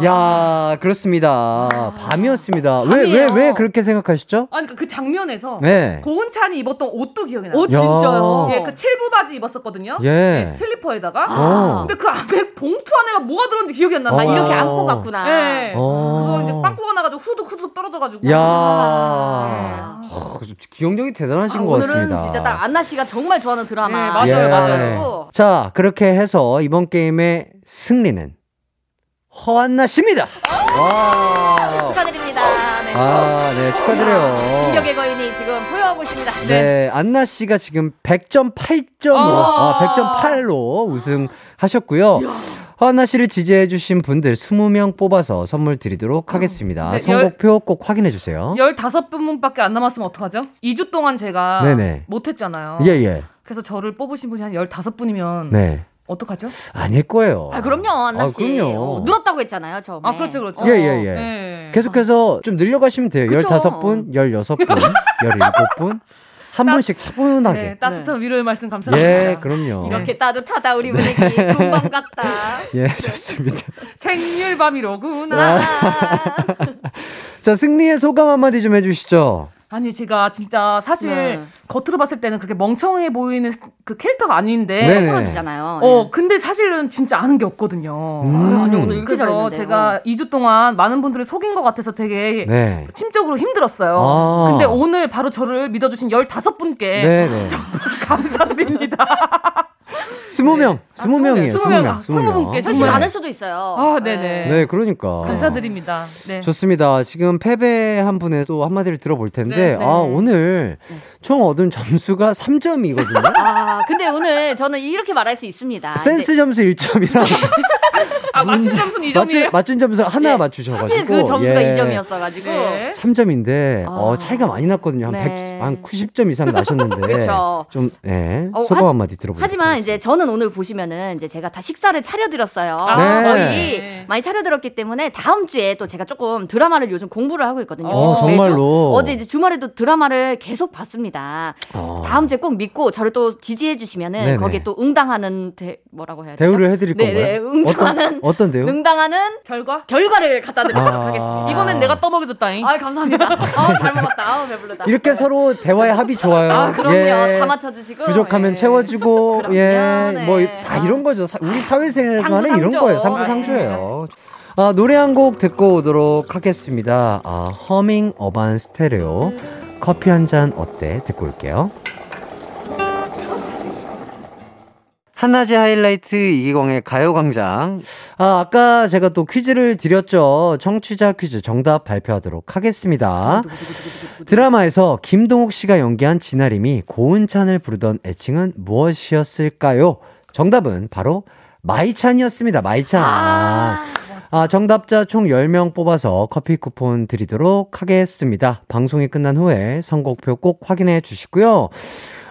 야, 그렇습니다. 아. 밤이었습니다. 왜, 왜, 왜 그렇게 생각하셨죠? 아니, 그 장면에서 네. 고은찬이 입었던 옷도 기억이 나요. 오, 진짜요? 예, 그 칠부 바지 입었었거든요. 예. 예, 슬리퍼에다가. 아. 근데 그 안에 봉투 안에가 뭐가 들었는지 기억이 안 나. 아, 이렇게 안고 갔구나. 예. 그거 이제 빵꾸가 나가지고 후둑후둑 떨어져가지고. 야. 아. 네. 어, 기억력이 대단하신 아, 것 오늘은 같습니다. 오늘은 진짜 딱 안나 씨가 정말 좋아하는 드라마. 네, 맞아요, 예. 맞아요. 자, 그렇게 해서 이번 게임에 승리는 허한나 씨입니다. 와. 축하드립니다. 네. 아, 네, 축하드려요. 진격의 거인이 지금 포효하고 있습니다. 네, 네 안나 씨가 지금 백 점 팔 점으로, 아, 백 점 팔로 우승하셨고요. 이야. 허한나 씨를 지지해주신 분들 스무 명 뽑아서 선물 드리도록 하겠습니다. 네, 선곡표 열, 꼭 확인해주세요. 열다섯 분밖에 안 남았으면 어떡하죠? 이 주 동안 제가 네네. 못했잖아요. 예, 예. 그래서 저를 뽑으신 분이 한 열다섯 분이면. 네. 어떡하죠? 아닐 거예요. 아, 그럼요, 안나 씨. 아, 그럼요. 어, 늘었다고 했잖아요, 처음에. 아, 그렇죠, 그렇죠. 예, 예, 예. 네. 계속해서 좀 늘려가시면 돼요. 그쵸. 열다섯 분, 열여섯 분, 열일곱 분. 한 분씩 차분하게. 네, 따뜻한 네. 위로의 말씀 감사합니다. 예, 그럼요. 이렇게 따뜻하다, 우리 분위기. 군밤 같다. 예, 좋습니다. 생률밤이로구나. 자, 승리의 소감 한마디 좀 해주시죠. 아니 제가 진짜 사실 네. 겉으로 봤을 때는 그렇게 멍청해 보이는 그 캐릭터가 아닌데 떨어지잖아요. 어 네. 근데 사실은 진짜 아는 게 없거든요. 음. 아니 오늘 이렇게 잘했는데요. 제가 이 주 동안 많은 분들을 속인 것 같아서 되게 네. 심적으로 힘들었어요. 아. 근데 오늘 바로 저를 믿어주신 열다섯 분께 네네. 정말 감사드립니다. 스무 명, 스무 명이에요. 스무 명, 스무 분께 훨씬 많을 수도 있어요. 아, 네네. 네, 그러니까. 감사드립니다. 네. 좋습니다. 지금 패배한 분의 또 한마디를 들어볼 텐데, 네, 네. 아 오늘 네. 총 얻은 점수가 삼 점이거든요. 아, 근데 오늘 저는 이렇게 말할 수 있습니다. 센스 근데... 점수 일 점이랑 아, 맞춘 점수는 이 점이에요. 맞춘 점수 하나 예. 맞추셔가지고. 하필 그 점수가 예. 이 점이었어가지고. 예. 삼 점인데 아. 어, 차이가 많이 났거든요. 한, 네. 백, 한 구십 점 이상 나셨는데. 그렇죠. 좀 예. 어, 소감 한마디 들어보세요. 하지만 하겠습니다. 이제 저는 오늘 보시면은 이제 제가 다 식사를 차려드렸어요. 아, 네. 거의 네. 많이 차려드렸기 때문에 다음 주에 또 제가 조금 드라마를 요즘 공부를 하고 있거든요. 어, 정말로. 어제 이제 주말에도 드라마를 계속 봤습니다. 어. 다음 주에 꼭 믿고 저를 또 지지해주시면은 네네. 거기에 또 응당하는 대, 뭐라고 해야 되죠? 대우를 해드릴 건가요? 네, 응당하는. 어떤데요? 응당하는 결과? 결과를 갖다 드리도록 아~ 하겠습니다. 이번엔 내가 떠먹여줬다잉. 아, 감사합니다. 아, 잘 먹었다. 아, 배불러다. 이렇게 서로 대화의 합이 좋아요. 아, 그럼요. 예. 다 맞춰주시고. 부족하면 예. 채워주고. 예. 네. 뭐 다 이런 거죠. 사, 우리 사회생활만은 이런 거예요. 상부상조예요. 아, 노래 한 곡 듣고 오도록 하겠습니다. 아, 허밍 어반 스테레오 커피 한 잔 어때? 듣고 올게요. 한낮의 하이라이트 이기광의 가요광장. 아, 아까 제가 또 퀴즈를 드렸죠. 청취자 퀴즈 정답 발표하도록 하겠습니다. 드라마에서 김동욱 씨가 연기한 진아림이 고은찬을 부르던 애칭은 무엇이었을까요? 정답은 바로 마이찬이었습니다. 마이찬. 아, 아 정답자 총 열 명 뽑아서 커피 쿠폰 드리도록 하겠습니다. 방송이 끝난 후에 선곡표 꼭 확인해 주시고요.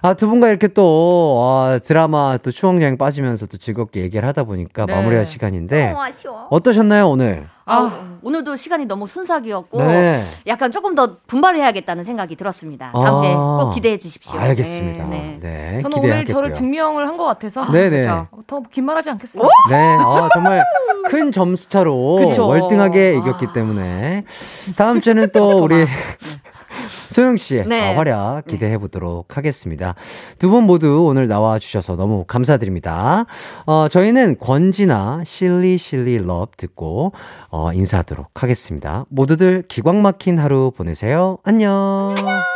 아, 두 분과 이렇게 또 아, 드라마 또 추억여행 빠지면서 또 즐겁게 얘기를 하다 보니까 네. 마무리할 시간인데 너무 아쉬워. 어떠셨나요 오늘? 아, 오늘도 시간이 너무 순삭이었고 네. 약간 조금 더 분발해야겠다는 생각이 들었습니다. 다음 주에 아, 꼭 기대해 주십시오. 알겠습니다. 네, 네. 네, 저는 오늘 저를 증명을 한 것 같아서 네네. 더 긴 말하지 않겠어요. 네, 아, 정말 큰 점수차로 월등하게 이겼기 아. 때문에 다음 주에는 또 우리 소영씨의 네. 활약 기대해보도록 하겠습니다. 두 분 모두 오늘 나와주셔서 너무 감사드립니다. 어, 저희는 권진아 실리 실리 러브 듣고 어, 인사하도록 하겠습니다. 모두들 기광 막힌 하루 보내세요. 안녕, 안녕.